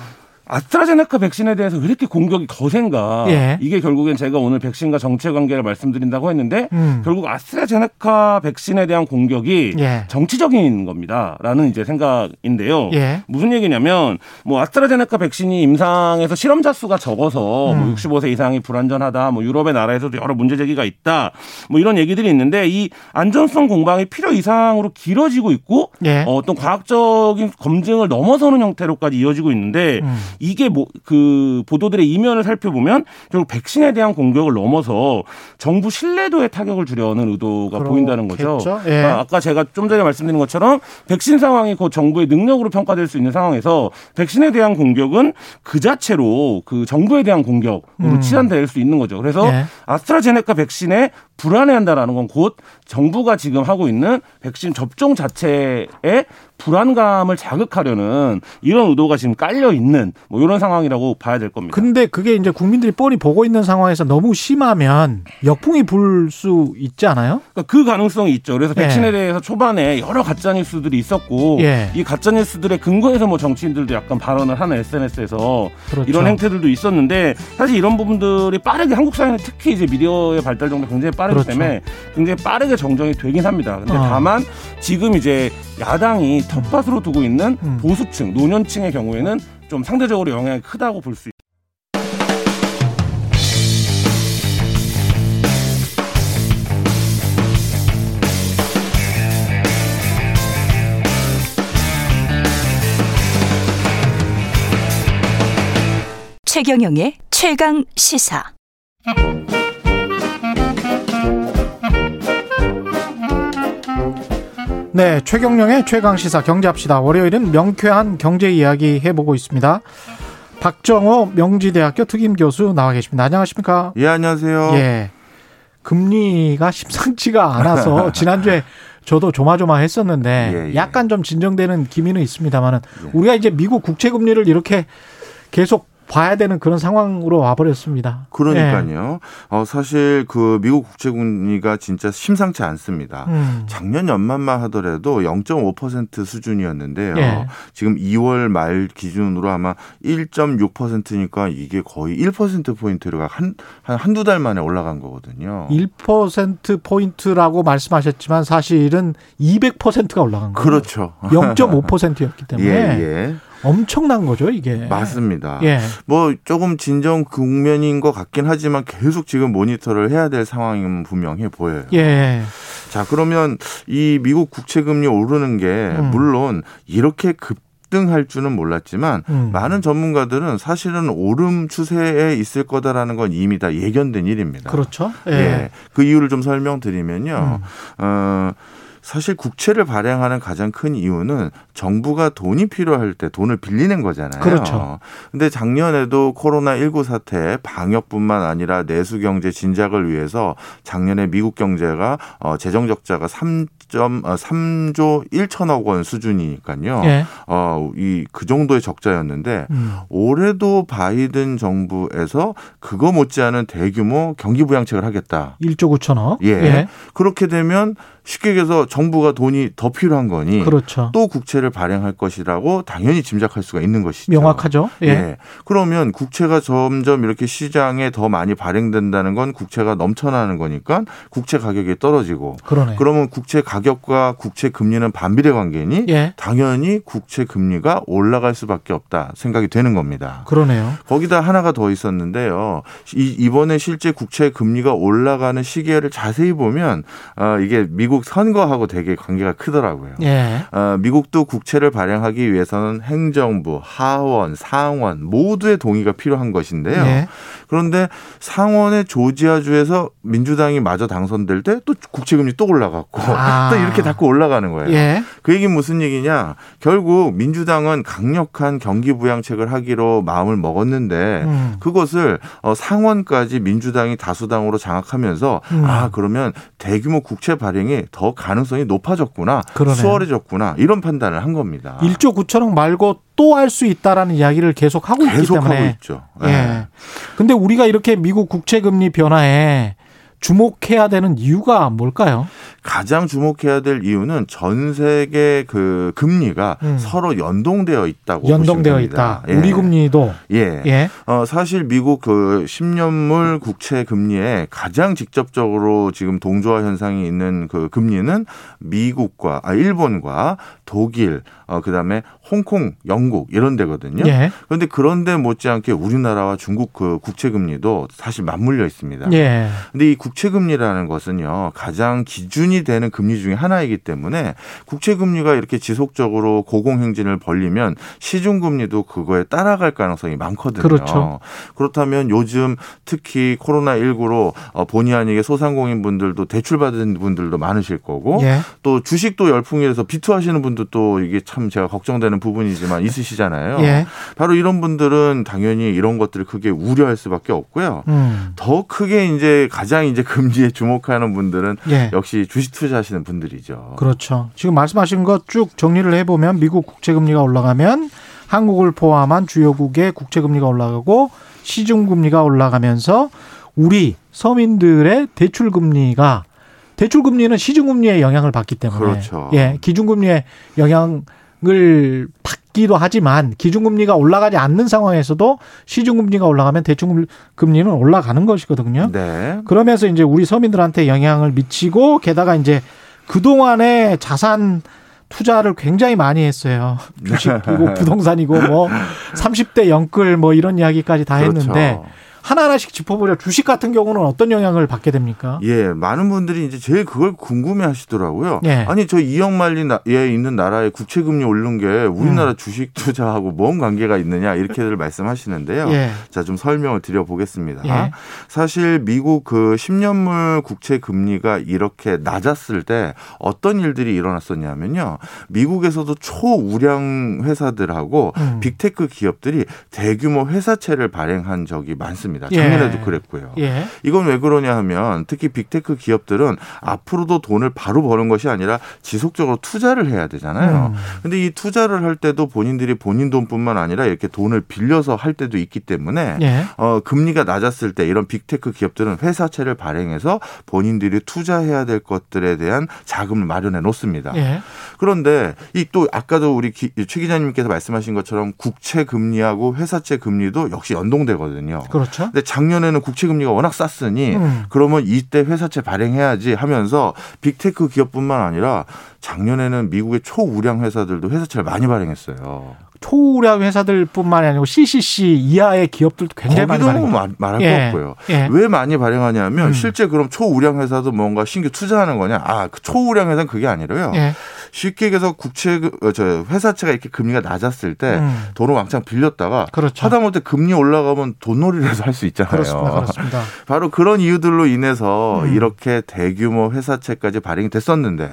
아스트라제네카 백신에 대해서 왜 이렇게 공격이 거센가. 예. 이게 결국엔 제가 오늘 백신과 정치관계를 말씀드린다고 했는데 결국 아스트라제네카 백신에 대한 공격이 예. 정치적인 겁니다. 라는 이제 생각인데요. 예. 무슨 얘기냐면 뭐 아스트라제네카 백신이 임상에서 실험자 수가 적어서 뭐 65세 이상이 불안전하다. 뭐 유럽의 나라에서도 여러 문제 제기가 있다. 뭐 이런 얘기들이 있는데 이 안전성 공방이 필요 이상으로 길어지고 있고 예. 어떤 과학적인 검증을 넘어서는 형태로까지 이어지고 있는데 이게 뭐 그 보도들의 이면을 살펴보면 결국 백신에 대한 공격을 넘어서 정부 신뢰도에 타격을 주려는 의도가 보인다는 거죠. 예. 아까 제가 좀 전에 말씀드린 것처럼 백신 상황이 곧 정부의 능력으로 평가될 수 있는 상황에서 백신에 대한 공격은 그 자체로 그 정부에 대한 공격으로 치환될 수 있는 거죠. 그래서 예. 아스트라제네카 백신에 불안해한다라는 건 곧 정부가 지금 하고 있는 백신 접종 자체에 불안감을 자극하려는 이런 의도가 지금 깔려 있는 뭐 이런 상황이라고 봐야 될 겁니다. 근데 그게 이제 국민들이 뻔히 보고 있는 상황에서 너무 심하면 역풍이 불 수 있지 않아요? 그러니까 그 가능성이 있죠. 그래서 백신에 예. 대해서 초반에 여러 가짜뉴스들이 있었고 예. 이 가짜뉴스들의 근거에서 뭐 정치인들도 약간 발언을 하는 SNS에서 그렇죠. 이런 행태들도 있었는데 사실 이런 부분들이 빠르게 한국 사회는 특히 이제 미디어의 발달 정도 굉장히 빠르기 그렇죠. 때문에 굉장히 빠르게 정정이 되긴 합니다. 근데 다만 지금 이제 야당이 텃밭으로 두고 있는 보수층, 노년층의 경우에는 좀 상대적으로 영향이 크다고 볼 수 있습니다. 최경영의 최강 시사. 네, 최경령의 최강시사 경제합시다. 월요일은 명쾌한 경제 이야기 해보고 있습니다. 박정호 명지대학교 특임교수 나와 계십니다. 안녕하십니까? 예, 안녕하세요. 예, 금리가 심상치가 않아서 지난주에 저도 조마조마했었는데 예, 예. 약간 좀 진정되는 기미는 있습니다만은 예. 우리가 이제 미국 국채금리를 이렇게 계속 봐야 되는 그런 상황으로 와버렸습니다. 그러니까요. 예. 사실 그 미국 국채금리가 진짜 심상치 않습니다. 작년 연말만 하더라도 0.5% 수준이었는데요. 예. 지금 2월 말 기준으로 아마 1.6%니까 이게 거의 1%포인트가 한두 달 만에 올라간 거거든요. 1%포인트라고 말씀하셨지만 사실은 200%가 올라간 거예요. 그렇죠. 0.5%였기 때문에. 예, 예. 엄청난 거죠, 이게. 맞습니다. 예. 뭐 조금 진정 국면인 것 같긴 하지만 계속 지금 모니터를 해야 될 상황은 분명해 보여요. 예. 자, 그러면 이 미국 국채금리 오르는 게 물론 이렇게 급등할 줄은 몰랐지만 많은 전문가들은 사실은 오름 추세에 있을 거다라는 건 이미 다 예견된 일입니다. 그렇죠. 예. 예. 그 이유를 좀 설명드리면요. 사실 국채를 발행하는 가장 큰 이유는 정부가 돈이 필요할 때 돈을 빌리는 거잖아요. 그렇죠. 근데 작년에도 코로나19 사태 방역뿐만 아니라 내수 경제 진작을 위해서 작년에 미국 경제가 재정 적자가 3조 1천억 원 수준이니까요. 예. 그 정도의 적자였는데 올해도 바이든 정부에서 그거 못지않은 대규모 경기 부양책을 하겠다. 1조 9천억. 예. 예. 그렇게 되면 쉽게 얘기해서 정부가 돈이 더 필요한 거니 그렇죠. 또 국채를 발행할 것이라고 당연히 짐작할 수가 있는 것이죠. 명확하죠. 예. 예. 그러면 국채가 점점 이렇게 시장에 더 많이 발행된다는 건 국채가 넘쳐나는 거니까 국채 가격이 떨어지고 그러네. 그러면 국채 가격이 가격과 국채 금리는 반비례 관계니 예. 당연히 국채 금리가 올라갈 수밖에 없다 생각이 되는 겁니다. 그러네요. 거기다 하나가 더 있었는데요. 이번에 실제 국채 금리가 올라가는 시기를 자세히 보면 이게 미국 선거하고 되게 관계가 크더라고요. 예. 미국도 국채를 발행하기 위해서는 행정부, 하원, 상원 모두의 동의가 필요한 것인데요. 예. 그런데 상원의 조지아주에서 민주당이 마저 당선될 때 또 국채금리 또 올라갔고 또 이렇게 자꾸 올라가는 거예요. 예. 그 얘기는 무슨 얘기냐. 결국 민주당은 강력한 경기부양책을 하기로 마음을 먹었는데 그것을 상원까지 민주당이 다수당으로 장악하면서 그러면 대규모 국채 발행이 더 가능성이 높아졌구나. 그러네. 수월해졌구나. 이런 판단을 한 겁니다. 1조 9천억 말고 또 할 수 있다라는 이야기를 계속 있기 때문에. 하고 있죠. 예. 근데 우리가 이렇게 미국 국채금리 변화에 주목해야 되는 이유가 뭘까요? 가장 주목해야 될 이유는 전 세계 그 금리가 서로 연동되어 있다고 연동되어 있다. 예. 우리 금리도 예. 사실 미국 그 10년물 국채 금리에 가장 직접적으로 지금 동조화 현상이 있는 그 금리는 미국과 일본과 독일 그다음에 홍콩, 영국 이런 데거든요. 예. 그런데 못지않게 우리나라와 중국 그 국채 금리도 사실 맞물려 있습니다. 예. 근데 이 국채 금리라는 것은요. 가장 기준이 되는 금리 중에 하나이기 때문에 국채 금리가 이렇게 지속적으로 고공행진을 벌리면 시중 금리도 그거에 따라갈 가능성이 많거든요. 그렇죠. 그렇다면 요즘 특히 코로나19로 본의 아니게 소상공인 분들도 대출받은 분들도 많으실 거고 예. 또 주식도 열풍이 돼서 비투하시는 분도 또 이게 참 제가 걱정되는 부분이지만 있으시잖아요. 예. 바로 이런 분들은 당연히 이런 것들을 크게 우려할 수밖에 없고요. 더 크게 이제 가장 금리에 주목하는 분들은 예. 역시 주식 투자하시는 분들이죠. 그렇죠. 지금 말씀하신 것 쭉 정리를 해보면 미국 국채금리가 올라가면 한국을 포함한 주요국의 국채금리가 올라가고 시중금리가 올라가면서 우리 서민들의 대출금리가 대출금리는 시중금리의 영향을 받기 때문에 그렇죠. 예, 기준금리의 영향을 받기도 하지만 기준금리가 올라가지 않는 상황에서도 시중금리가 올라가면 대출금리는 올라가는 것이거든요. 네. 그러면서 이제 우리 서민들한테 영향을 미치고 게다가 이제 그동안에 자산 투자를 굉장히 많이 했어요. 주식이고 부동산이고 뭐 30대 영끌 뭐 이런 이야기까지 다 했는데 그렇죠. 하나하나씩 짚어보려. 주식 같은 경우는 어떤 영향을 받게 됩니까? 예, 많은 분들이 이제 제일 그걸 궁금해하시더라고요. 예. 아니 저 2억 말리에 있는 나라에 국채금리 오른 게 우리나라 주식 투자하고 뭔 관계가 있느냐 이렇게들 말씀하시는데요. 예. 자, 좀 설명을 드려보겠습니다. 예. 사실 미국 그 10년물 국채금리가 이렇게 낮았을 때 어떤 일들이 일어났었냐면요. 미국에서도 초우량 회사들하고 빅테크 기업들이 대규모 회사채를 발행한 적이 많습니다. 작년에도 예. 그랬고요. 예. 이건 왜 그러냐 하면 특히 빅테크 기업들은 앞으로도 돈을 바로 버는 것이 아니라 지속적으로 투자를 해야 되잖아요. 그런데 이 투자를 할 때도 본인들이 본인 돈뿐만 아니라 이렇게 돈을 빌려서 할 때도 있기 때문에 예. 금리가 낮았을 때 이런 빅테크 기업들은 회사채를 발행해서 본인들이 투자해야 될 것들에 대한 자금을 마련해 놓습니다. 예. 그런데 이 또 아까도 우리 최 기자님께서 말씀하신 것처럼 국채 금리하고 회사채 금리도 역시 연동되거든요. 그렇죠. 근데 작년에는 국채금리가 워낙 쌌으니 그러면 이때 회사채 발행해야지 하면서 빅테크 기업뿐만 아니라 작년에는 미국의 초우량 회사들도 회사채를 많이 발행했어요. 초우량 회사들뿐만이 아니고 CCC 이하의 기업들도 굉장히 많이 발행해요. 거기도 말할 예. 거 없고요. 예. 왜 많이 발행하냐면 실제 그럼 초우량 회사도 뭔가 신규 투자하는 거냐. 그 초우량 회사는 그게 아니라요. 예. 쉽게 얘기해서 회사채가 이렇게 금리가 낮았을 때 돈을 왕창 빌렸다가 그렇죠. 하다못해 금리 올라가면 돈놀이를 해서 할 수 있잖아요. 그렇습니다. 바로 그런 이유들로 인해서 이렇게 대규모 회사채까지 발행이 됐었는데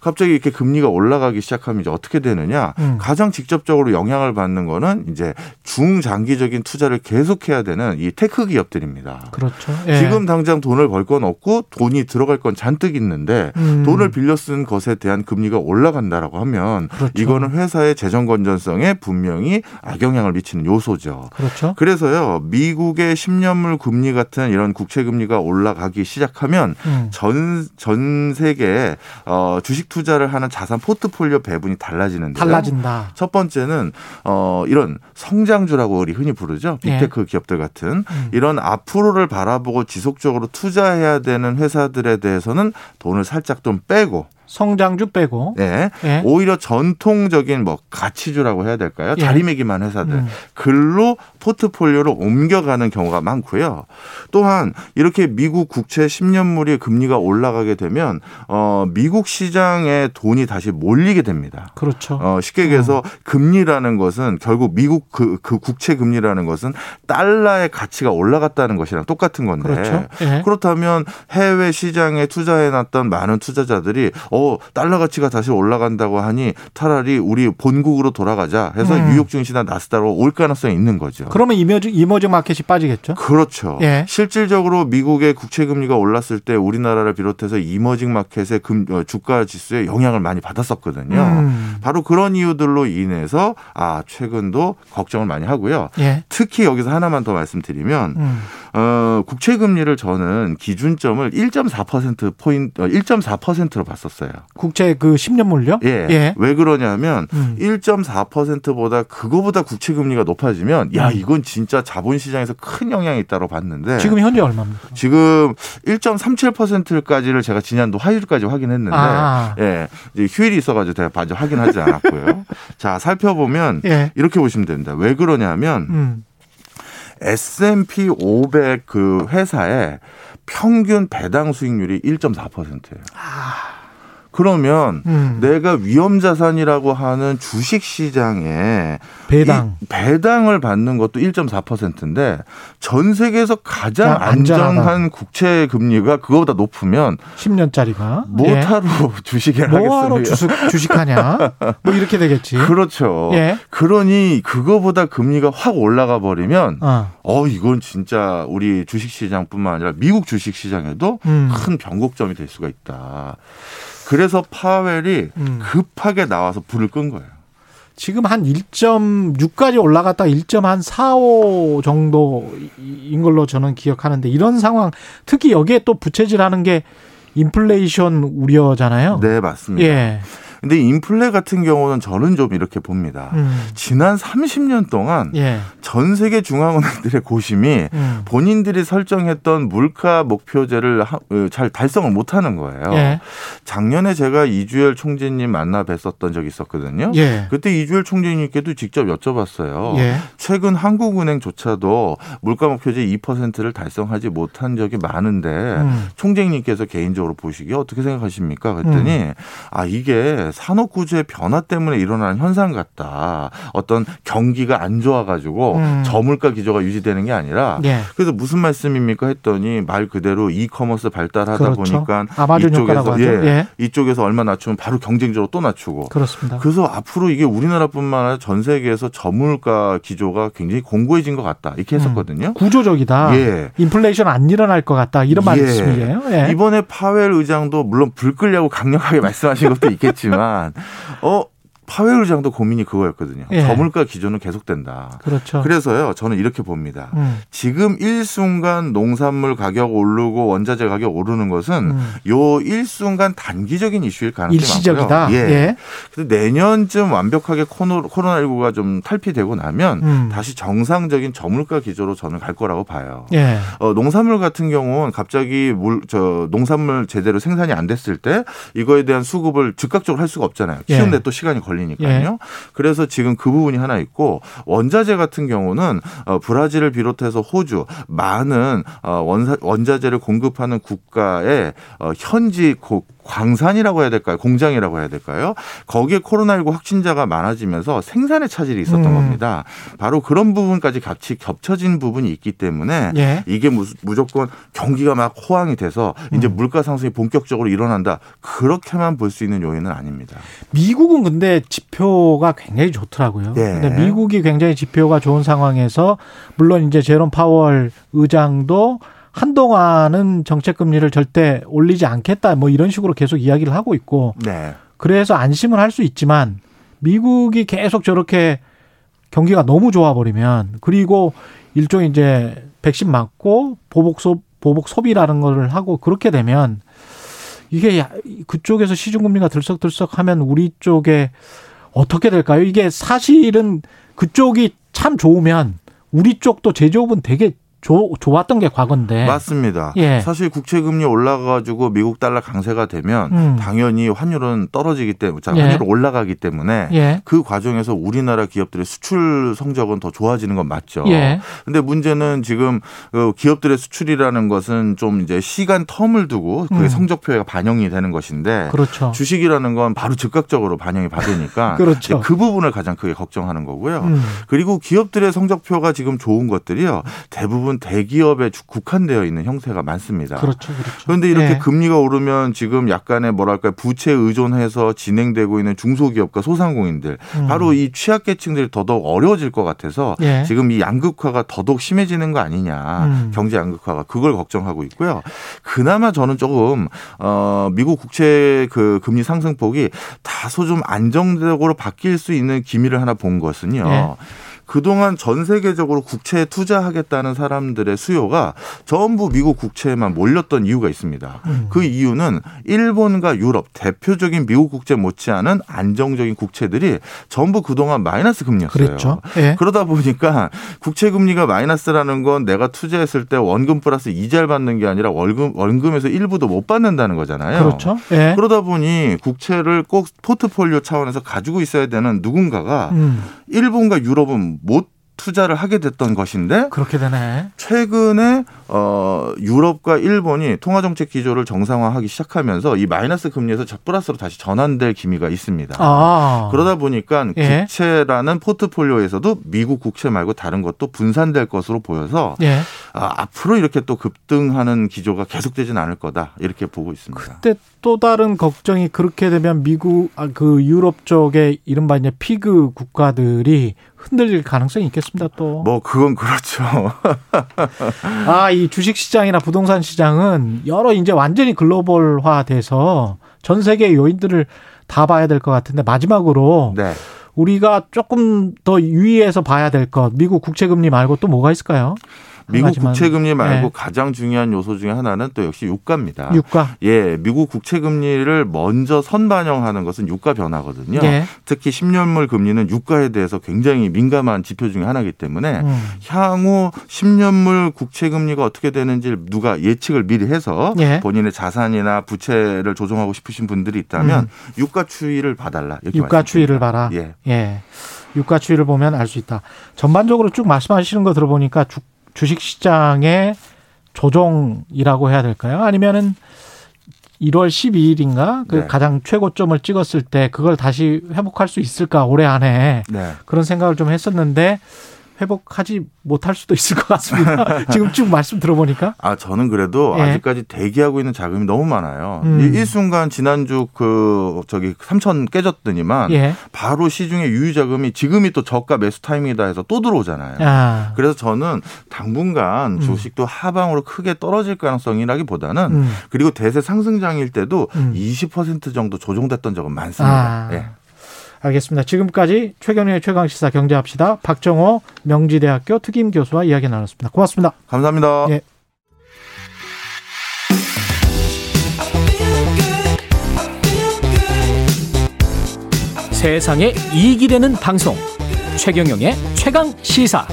갑자기 이렇게 금리가 올라가기 시작하면 이제 어떻게 되느냐. 가장 직접적으로 영향을 받는 거는 이제 중장기적인 투자를 계속해야 되는 이 테크 기업들입니다. 그렇죠. 예. 지금 당장 돈을 벌 건 없고 돈이 들어갈 건 잔뜩 있는데 돈을 빌려 쓴 것에 대한 금리가 올라간다라고 하면 그렇죠. 이거는 회사의 재정 건전성에 분명히 악영향을 미치는 요소죠. 그렇죠. 그래서요. 미국의 10년물 금리 같은 이런 국채 금리가 올라가기 시작하면 전 세계에 주식 투자를 하는 자산 포트폴리오 배분이 달라지는데요. 달라진다. 첫 번째는 이런 성장주라고 우리 흔히 부르죠. 빅테크 예. 기업들 같은 이런 앞으로를 바라보고 지속적으로 투자해야 되는 회사들에 대해서는 돈을 살짝 좀 빼고 성장주 빼고. 네. 네. 오히려 전통적인 뭐 가치주라고 해야 될까요? 예. 자리매김한 회사들. 글로 포트폴리오로 옮겨가는 경우가 많고요. 또한 이렇게 미국 국채 10년물이 금리가 올라가게 되면 미국 시장에 돈이 다시 몰리게 됩니다. 그렇죠. 쉽게 얘기해서 금리라는 것은 결국 미국 그 국채 금리라는 것은 달러의 가치가 올라갔다는 것이랑 똑같은 건데. 그렇죠. 예. 그렇다면 해외 시장에 투자해놨던 많은 투자자들이 달러 가치가 다시 올라간다고 하니 차라리 우리 본국으로 돌아가자 해서 뉴욕 증시나 나스닥으로 올 가능성이 있는 거죠. 그러면 이머징 마켓이 빠지겠죠? 그렇죠. 예. 실질적으로 미국의 국채 금리가 올랐을 때 우리나라를 비롯해서 이머징 마켓의 주가 지수에 영향을 많이 받았었거든요. 바로 그런 이유들로 인해서 최근도 걱정을 많이 하고요. 예. 특히 여기서 하나만 더 말씀드리면 국채 금리를 저는 기준점을 1.4%로 봤었어요. 국채 그 10년물요? 예. 예. 왜 그러냐면 1.4%보다 그거보다 국채 금리가 높아지면 이건 진짜 자본시장에서 큰 영향이 있다고 봤는데 지금 현재 얼마입니까? 지금 1.37%까지를 제가 지난주 화요일까지 확인했는데 예. 이제 휴일이 있어가지고 제가 확인하지 않았고요. 자, 살펴보면 이렇게 보시면 됩니다. 왜 그러냐면 S&P 500 그 회사의 평균 배당 수익률이 1.4%예요. 그러면 내가 위험자산이라고 하는 주식시장에 배당을 받는 것도 1.4%인데 전 세계에서 가장 안정한 국채 금리가 그거보다 높으면 10년짜리가 뭐하러 주식을 하겠습니까? 뭐하러 주식하냐? 뭐 이렇게 되겠지. 그렇죠. 예. 그러니 그거보다 금리가 확 올라가 버리면 이건 진짜 우리 주식시장뿐만 아니라 미국 주식시장에도 큰 변곡점이 될 수가 있다. 그래서 파웰이 급하게 나와서 불을 끈 거예요. 지금 한 1.6까지 올라갔다가 1.45 정도인 걸로 저는 기억하는데 이런 상황, 특히 여기에 또 부채질하는 게 인플레이션 우려잖아요. 네, 맞습니다. 예. 근데 인플레 같은 경우는 저는 좀 이렇게 봅니다. 지난 30년 동안 전 세계 중앙은행들의 고심이 본인들이 설정했던 물가 목표제를 잘 달성을 못하는 거예요. 예. 작년에 제가 이주열 총재님 만나 뵀었던 적이 있었거든요. 예. 그때 이주열 총재님께도 직접 여쭤봤어요. 예. 최근 한국은행조차도 물가 목표제 2%를 달성하지 못한 적이 많은데 총재님께서 개인적으로 보시기에 어떻게 생각하십니까? 그랬더니 이게 산업구조의 변화 때문에 일어나는 현상 같다. 어떤 경기가 안 좋아가지고 저물가 기조가 유지되는 게 아니라 그래서 무슨 말씀입니까 했더니 말 그대로 이커머스 발달하다 보니까 이쪽에서 이쪽에서 얼마 낮추면 바로 경쟁적으로 또 낮추고 그렇습니다. 그래서 앞으로 이게 우리나라뿐만 아니라 전 세계에서 저물가 기조가 굉장히 공고해진 것 같다 이렇게 했었거든요. 구조적이다. 예. 인플레이션 안 일어날 것 같다 이런 말씀이에요. 예. 이번에 파웰 의장도 물론 불 끌려고 강력하게 말씀하신 것도 있겠지만 파웰 의장도 고민이 그거였거든요. 저물가 기조는 계속된다. 그렇죠. 그래서요, 저는 이렇게 봅니다. 지금 일순간 농산물 가격 오르고 원자재 가격 오르는 것은 요 일순간 단기적인 이슈일 가능성이 일시적이다. 많고요. 예. 그래서 내년쯤 완벽하게 코로나19가 좀 탈피되고 나면 다시 정상적인 저물가 기조로 저는 갈 거라고 봐요. 예. 농산물 같은 경우는 갑자기 농산물 제대로 생산이 안 됐을 때 이거에 대한 수급을 즉각적으로 할 수가 없잖아요. 키우는데 또 시간이 걸립니다. 니까요. 예. 그래서 지금 그 부분이 하나 있고 원자재 같은 경우는 브라질을 비롯해서 호주 많은 원자재를 공급하는 국가의 현지 광산이라고 해야 될까요? 공장이라고 해야 될까요? 거기에 코로나19 확진자가 많아지면서 생산의 차질이 있었던 겁니다. 바로 그런 부분까지 같이 겹쳐진 부분이 있기 때문에 이게 무조건 경기가 막 호황이 돼서 이제 물가 상승이 본격적으로 일어난다. 그렇게만 볼 수 있는 요인은 아닙니다. 미국은 근데 지표가 굉장히 좋더라고요. 근데 미국이 굉장히 지표가 좋은 상황에서 물론 이제 제롬 파월 의장도 한동안은 정책금리를 절대 올리지 않겠다 뭐 이런 식으로 계속 이야기를 하고 있고 그래서 안심을 할 수 있지만 미국이 계속 저렇게 경기가 너무 좋아버리면 그리고 일종의 이제 백신 맞고 보복 소비라는 걸 하고 그렇게 되면 이게 그쪽에서 시중금리가 들썩들썩 하면 우리 쪽에 어떻게 될까요? 이게 사실은 그쪽이 참 좋으면 우리 쪽도 제조업은 되게 좋았던 게 과거인데. 맞습니다. 예. 사실 국채금리 올라가지고 미국 달러 강세가 되면 당연히 환율은 떨어지기 때문에, 자, 환율은 올라가기 때문에 그 과정에서 우리나라 기업들의 수출 성적은 더 좋아지는 건 맞죠. 그런데 문제는 지금 기업들의 수출이라는 것은 좀 이제 시간 텀을 두고 그게 성적표에 반영이 되는 것인데 그렇죠. 주식이라는 건 바로 즉각적으로 반영이 받으니까 그렇죠. 그 부분을 가장 크게 걱정하는 거고요. 그리고 기업들의 성적표가 지금 좋은 것들이요. 대부분 대기업에 국한되어 있는 형태가 많습니다. 그렇죠, 그렇죠. 그런데 이렇게 금리가 오르면 지금 약간의 뭐랄까요 부채 의존해서 진행되고 있는 중소기업과 소상공인들 바로 이 취약계층들이 더더욱 어려워질 것 같아서 지금 이 양극화가 더더욱 심해지는 거 아니냐 경제 양극화가 그걸 걱정하고 있고요. 그나마 저는 조금 미국 국채 그 금리 상승폭이 다소 좀 안정적으로 바뀔 수 있는 기미를 하나 본 것은요. 그동안 전 세계적으로 국채에 투자하겠다는 사람들의 수요가 전부 미국 국채에만 몰렸던 이유가 있습니다. 그 이유는 일본과 유럽 대표적인 미국 국채 못지않은 안정적인 국채들이 전부 그동안 마이너스 금리였어요. 그렇죠. 예. 그러다 보니까 국채 금리가 마이너스라는 건 내가 투자했을 때 원금 플러스 이자를 받는 게 아니라 원금에서 일부도 못 받는다는 거잖아요. 그렇죠. 예. 그러다 보니 국채를 꼭 포트폴리오 차원에서 가지고 있어야 되는 누군가가 일본과 유럽은 못 투자를 하게 됐던 것인데 그렇게 되네. 최근에 유럽과 일본이 통화정책 기조를 정상화하기 시작하면서 이 마이너스 금리에서 플러스로 다시 전환될 기미가 있습니다. 아. 그러다 보니까 국채라는 포트폴리오에서도 미국 국채 말고 다른 것도 분산될 것으로 보여서 앞으로 이렇게 또 급등하는 기조가 계속되진 않을 거다 이렇게 보고 있습니다. 그때 또 다른 걱정이 그렇게 되면 미국 그 유럽 쪽의 이른바 이제 피그 국가들이 흔들릴 가능성이 있겠습니다. 또 뭐 그건 그렇죠. 아, 이 주식 시장이나 부동산 시장은 여러 이제 완전히 글로벌화돼서 전 세계 요인들을 다 봐야 될 것 같은데 마지막으로 우리가 조금 더 유의해서 봐야 될 것 미국 국채금리 말고 또 뭐가 있을까요? 미국 국채금리 말고 가장 중요한 요소 중에 하나는 또 역시 유가입니다. 유가. 예, 미국 국채금리를 먼저 선반영하는 것은 유가 변화거든요. 특히 10년물 금리는 유가에 대해서 굉장히 민감한 지표 중에 하나이기 때문에 향후 10년물 국채금리가 어떻게 되는지 누가 예측을 미리 해서 본인의 자산이나 부채를 조정하고 싶으신 분들이 있다면 유가 추이를 봐달라. 이렇게 유가 말씀드립니다. 추이를 봐라. 예. 유가 추이를 보면 알 수 있다. 전반적으로 쭉 말씀하시는 거 들어보니까 주식시장의 조정이라고 해야 될까요? 아니면은 1월 12일인가 그 가장 최고점을 찍었을 때 그걸 다시 회복할 수 있을까 올해 안에 그런 생각을 좀 했었는데 회복하지 못할 수도 있을 것 같습니다. 지금 쭉 말씀 들어보니까. 아, 저는 그래도 아직까지 대기하고 있는 자금이 너무 많아요. 일순간 지난주 그, 3천 깨졌더니만 바로 시중에 유유자금이 지금이 또 저가 매수 타임이다 해서 또 들어오잖아요. 아. 그래서 저는 당분간 주식도 하방으로 크게 떨어질 가능성이라기보다는 그리고 대세 상승장일 때도 20% 정도 조정됐던 적은 많습니다. 아. 예. 알겠습니다. 지금까지 최경영의 최강시사 경제합시다. 박정호 명지대학교 특임교수와 이야기 나눴습니다. 고맙습니다. 감사합니다. 예. 세상에 이익이 되는 방송 최경영의 최강시사.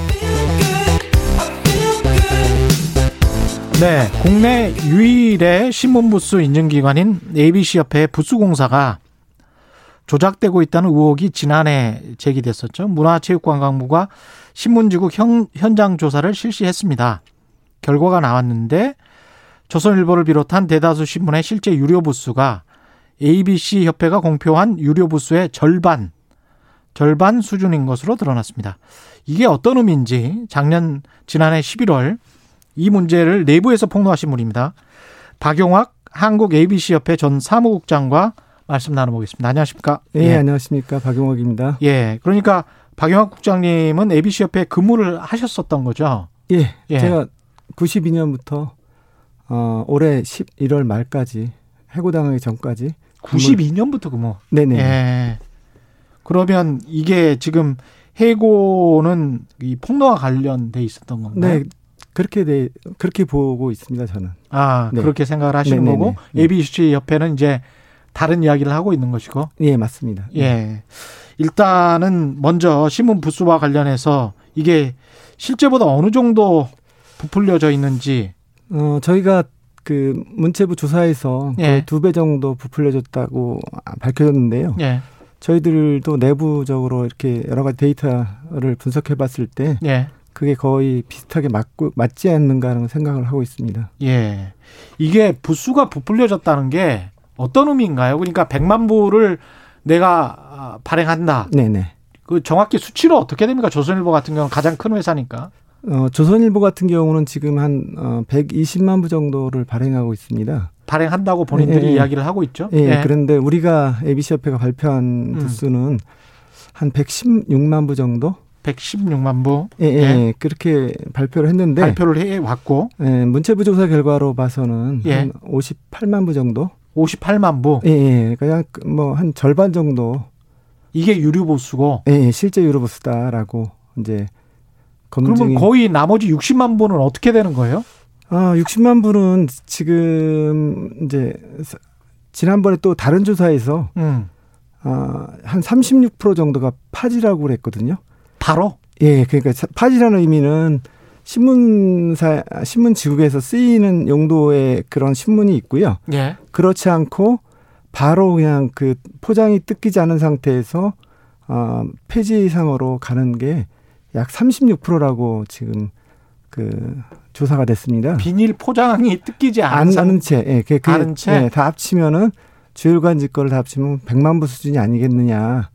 네, 국내 유일의 신문부수 인증기관인 ABC협회 부수공사가 조작되고 있다는 의혹이 지난해 제기됐었죠. 문화체육관광부가 신문지국 현장 조사를 실시했습니다. 결과가 나왔는데 조선일보를 비롯한 대다수 신문의 실제 유료 부수가 ABC 협회가 공표한 유료 부수의 절반 수준인 것으로 드러났습니다. 이게 어떤 의미인지 지난해 11월 이 문제를 내부에서 폭로하신 분입니다. 박영학 한국 ABC협회 전 사무국장과 말씀 나눠보겠습니다. 안녕하십니까? 네, 예. 안녕하십니까? 박영학입니다. 예, 그러니까 박영학 국장님은 ABC 협회에 근무를 하셨었던 거죠? 예. 제가 92년부터 올해 11월 말까지 해고당하기 전까지 92년부터 근무. 네네. 예. 그러면 이게 지금 해고는 이 폭로와 관련돼 있었던 건가요? 네. 그렇게 보고 있습니다. 저는. 아, 네. 그렇게 생각을 하시는 거고 ABC 협회는 이제 다른 이야기를 하고 있는 것이고. 예, 맞습니다. 예. 일단은 먼저 신문 부수와 관련해서 이게 실제보다 어느 정도 부풀려져 있는지. 저희가 그 문체부 조사에서 예. 2배 정도 부풀려졌다고 밝혀졌는데요. 예. 저희들도 내부적으로 이렇게 여러 가지 데이터를 분석해 봤을 때 예. 그게 거의 비슷하게 맞지 않는가 하는 생각을 하고 있습니다. 예. 이게 부수가 부풀려졌다는 게 어떤 의미인가요? 그러니까 100만 부를 내가 발행한다. 네네. 그 정확히 수치로 어떻게 됩니까? 조선일보 같은 경우는 가장 큰 회사니까. 조선일보 같은 경우는 지금 한 120만 부 정도를 발행하고 있습니다. 발행한다고 본인들이 예. 이야기를 하고 있죠. 예. 예. 그런데 우리가 ABC협회가 발표한 부수는 한 116만 부 정도? 116만 부. 예, 예. 예. 그렇게 발표를 했는데. 발표를 해왔고. 예. 문체부 조사 결과로 봐서는 예. 한 58만 부 정도. 58만 부. 예, 예. 그냥 뭐 한 절반 정도. 이게 유료보수고. 예, 예. 실제 유료보수다라고 이제 검증이. 그러면 거의 나머지 60만 부는 어떻게 되는 거예요? 아, 60만 부는 지금 이제 지난번에 또 다른 조사에서 한 36% 정도가 파지라고 그랬거든요. 바로? 예, 그러니까 파지라는 의미는 신문 지국에서 쓰이는 용도의 그런 신문이 있고요. 예. 그렇지 않고 바로 그냥 그 포장이 뜯기지 않은 상태에서 폐지 상으로 가는 게 약 36%라고 지금 그 조사가 됐습니다. 비닐 포장이 뜯기지 않은 채, 예, 그 아는 채? 예, 다 합치면은 주일간지 거를 다 합치면 100만 부 수준이 아니겠느냐.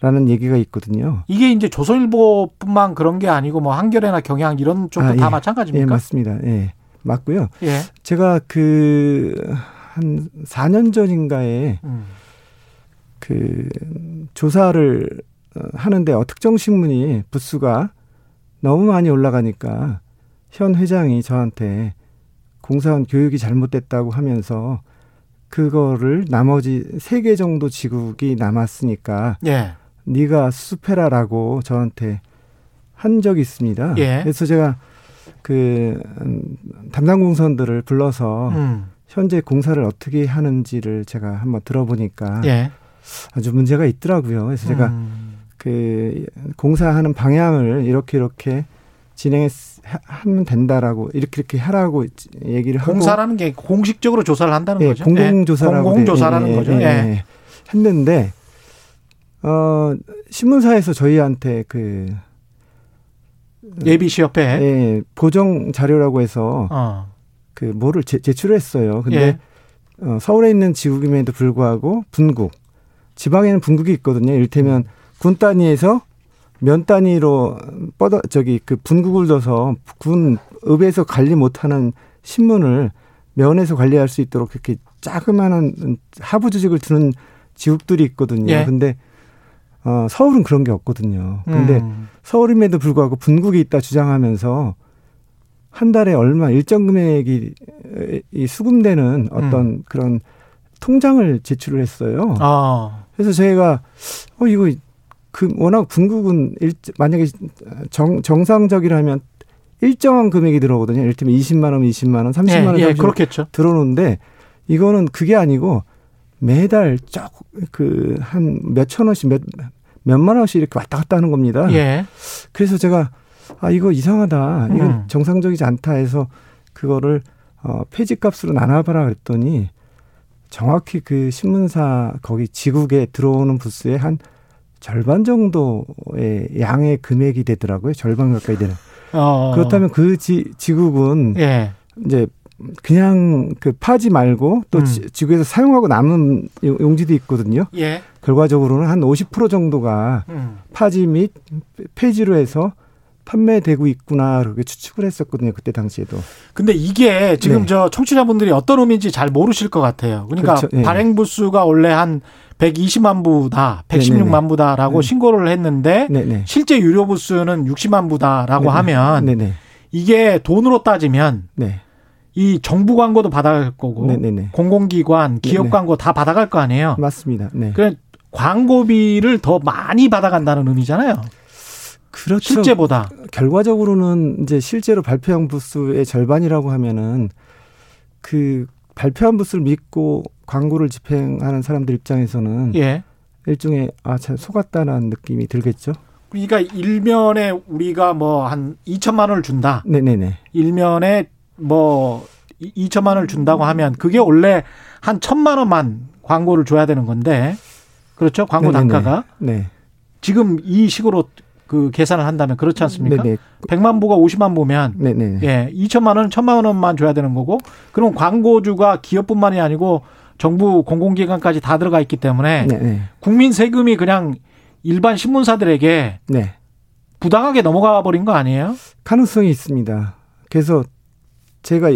라는 얘기가 있거든요. 이게 이제 조선일보뿐만 그런 게 아니고 뭐 한겨레나 경향 이런 쪽도 다 예. 마찬가지입니까? 예, 맞습니다. 예, 맞고요. 예. 제가 그 한 4년 전인가에 그 조사를 하는데 특정 신문이 부수가 너무 많이 올라가니까 현 회장이 저한테 공사원 교육이 잘못됐다고 하면서 그거를 나머지 3개 정도 지국이 남았으니까 예. 네가 수습해라라고 저한테 한 적이 있습니다. 예. 그래서 제가 그 담당 공사원들을 불러서 현재 공사를 어떻게 하는지를 제가 한번 들어보니까 예. 아주 문제가 있더라고요. 그래서 제가 그 공사하는 방향을 이렇게 진행하면 된다라고 이렇게 하라고 얘기를 하고. 공사라는 게 공식적으로 조사를 한다는 예, 거죠. 공공조사라고. 공공조사라는 예, 거죠. 예, 예. 했는데 신문사에서 저희한테 그 ABC협회 예, 보정 자료라고 해서 그 뭐를 제출했어요. 근데 예. 서울에 있는 지국임에도 불구하고 분국, 지방에는 분국이 있거든요. 이를테면 군 단위에서 면 단위로 분국을 둬서 군 읍에서 관리 못하는 신문을 면에서 관리할 수 있도록 그렇게 자그마한 하부 조직을 두는 지국들이 있거든요. 그런데 예. 서울은 그런 게 없거든요. 그런데 서울임에도 불구하고 분국이 있다 주장하면서 한 달에 얼마 일정 금액이 수금되는 어떤 그런 통장을 제출을 했어요. 그래서 저희가 이거 워낙 분국은 만약에 정상적이라면 일정한 금액이 들어오거든요. 예를 들면 20만 원, 20만 원, 30만 원 정도 들어오는데 이거는 그게 아니고 매달 한 몇천 원씩 몇만 원씩 이렇게 왔다 갔다 하는 겁니다. 예. 그래서 제가 이거 이상하다. 이건 정상적이지 않다 해서 그거를 폐지값으로 나눠봐라 그랬더니 정확히 그 신문사 거기 지국에 들어오는 부스에 한 절반 정도의 양의 금액이 되더라고요. 절반 가까이 되는. 그렇다면 그 지국은 예. 이제 그냥 그 파지 말고 또 지구에서 사용하고 남은 용지도 있거든요. 예. 결과적으로는 한 50% 정도가 파지 및 폐지로 해서 판매되고 있구나 그렇게 추측을 했었거든요. 그때 당시에도. 근데 이게 지금 네. 저 청취자분들이 어떤 의미인지 잘 모르실 것 같아요. 그러니까 그렇죠. 예. 발행 부수가 원래 한 120만 부다, 116만 부다라고 네네. 신고를 했는데 네네. 실제 유료 부수는 60만 부다라고 네네. 하면 네네. 이게 돈으로 따지면 네네. 이 정부 광고도 받아갈 거고 네네. 공공기관, 기업 네네. 광고 다 받아갈 거 아니에요. 맞습니다. 네. 그래 광고비를 더 많이 받아간다는 의미잖아요. 그렇죠. 실제보다 결과적으로는 이제 실제로 발표한 부수의 절반이라고 하면은 그 발표한 부수를 믿고 광고를 집행하는 사람들 입장에서는 예. 일종의 참 속았다는 느낌이 들겠죠. 그러니까 일면에 우리가 뭐 한 2천만 원을 준다. 네네네. 일면에 뭐 2천만 원을 준다고 하면 그게 원래 한 1,000만 원만 광고를 줘야 되는 건데, 그렇죠? 광고 네네네. 단가가. 네. 지금 이 식으로 그 계산을 한다면 그렇지 않습니까? 네네. 100만 보가 50만 보면 네네. 예, 2천만 원, 1,000만 원만 줘야 되는 거고, 그럼 광고주가 기업뿐만이 아니고 정부 공공기관까지 다 들어가 있기 때문에 네네. 국민 세금이 그냥 일반 신문사들에게 네. 부당하게 넘어가 버린 거 아니에요? 가능성이 있습니다. 그래서 제가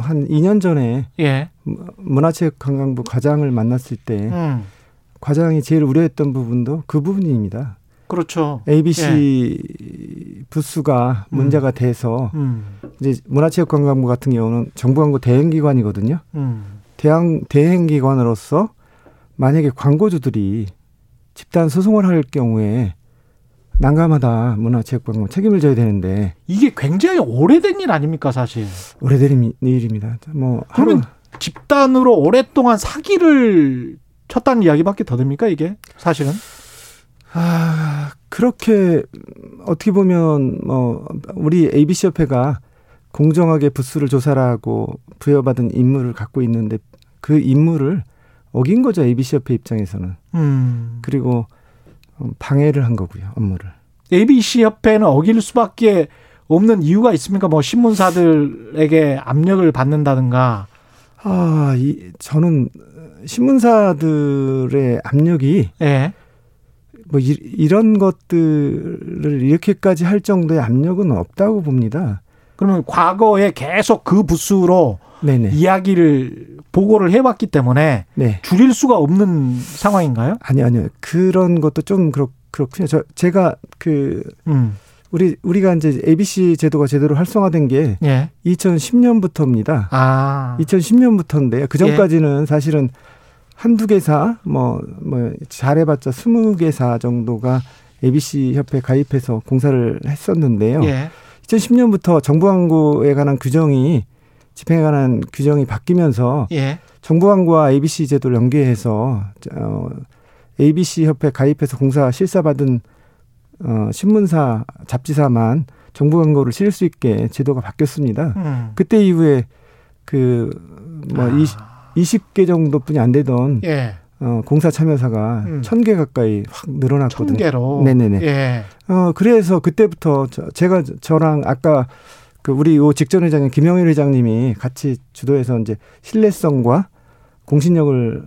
한 2년 전에 예. 문화체육관광부 과장을 만났을 때 과장이 제일 우려했던 부분도 그 부분입니다. 그렇죠. ABC 예. 부수가 문제가 돼서 이제 문화체육관광부 같은 경우는 정부 광고 대행기관이거든요. 대행기관으로서 만약에 광고주들이 집단 소송을 할 경우에 난감하다. 문화체육관광부 책임을 져야 되는데. 이게 굉장히 오래된 일 아닙니까, 사실? 오래된 일입니다. 뭐 그러면 집단으로 오랫동안 사기를 쳤다는 이야기밖에 더 됩니까, 이게? 사실은? 아, 그렇게 어떻게 보면 뭐 우리 ABC협회가 공정하게 부수를 조사하고 부여받은 임무를 갖고 있는데 그 임무를 어긴 거죠. ABC협회 입장에서는. 그리고 방해를 한 거고요. 업무를. ABC협회는 어길 수밖에 없는 이유가 있습니까? 뭐 신문사들에게 압력을 받는다든가. 아, 저는 신문사들의 압력이 네. 뭐 이런 것들을 이렇게까지 할 정도의 압력은 없다고 봅니다. 그러면 과거에 계속 그 부수로 네네. 이야기를 보고를 해왔기 때문에 네. 줄일 수가 없는 상황인가요? 아니요. 그런 것도 좀 그렇군요. 제가 우리가 이제 ABC 제도가 제대로 활성화된 게 예. 2010년부터입니다. 아. 2010년부터인데요. 그 전까지는 예. 사실은 한두 개사 뭐 잘해봤자 20개사 정도가 ABC 협회 가입해서 공사를 했었는데요. 예. 2010년부터 정부 광고에 관한 규정이 집행에 관한 규정이 바뀌면서 예. 정부 광고와 ABC 제도를 연계해서 ABC 협회 가입해서 공사 실사받은 신문사, 잡지사만 정부 광고를 실을 수 있게 제도가 바뀌었습니다. 그때 이후에 20개 정도뿐이 안 되던 예. 공사 참여사가 1,000개 가까이 확 늘어났거든요. 1,000개로. 네네네. 예. 그래서 그때부터 저랑 아까 우리 직전 회장님 김영일 회장님이 같이 주도해서 이제 신뢰성과 공신력을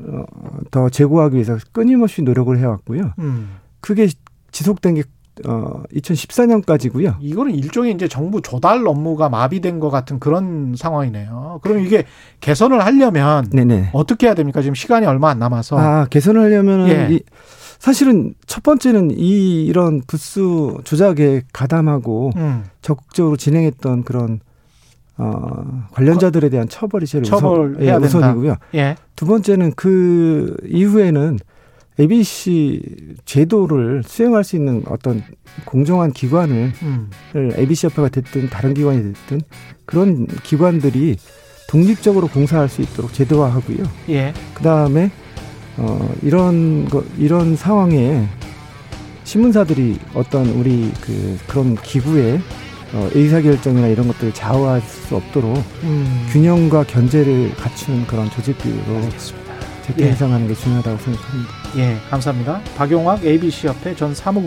더 제고하기 위해서 끊임없이 노력을 해왔고요. 그게 지속된 게 2014년까지고요. 이거는 일종의 이제 정부 조달 업무가 마비된 것 같은 그런 상황이네요. 그럼 이게 개선을 하려면 네네. 어떻게 해야 됩니까? 지금 시간이 얼마 안 남아서. 개선을 하려면 예. 사실은 첫 번째는 이런 부수 조작에 가담하고 적극적으로 진행했던 그런 관련자들에 대한 처벌이 제일 처벌해야 우선이고요. 예. 두 번째는 그 이후에는 ABC 제도를 수행할 수 있는 어떤 공정한 기관을 ABC협회가 됐든 다른 기관이 됐든 그런 기관들이 독립적으로 공사할 수 있도록 제도화하고요. 예. 그다음에 이런 상황에 신문사들이 어떤 우리 그런 기구의 의사결정이나 이런 것들을 좌우할 수 없도록 균형과 견제를 갖춘 그런 조직 비율로 대상하는 게 중요하다고 생각합니다. 예, 감사합니다. 박용학 ABC협회 전 사무국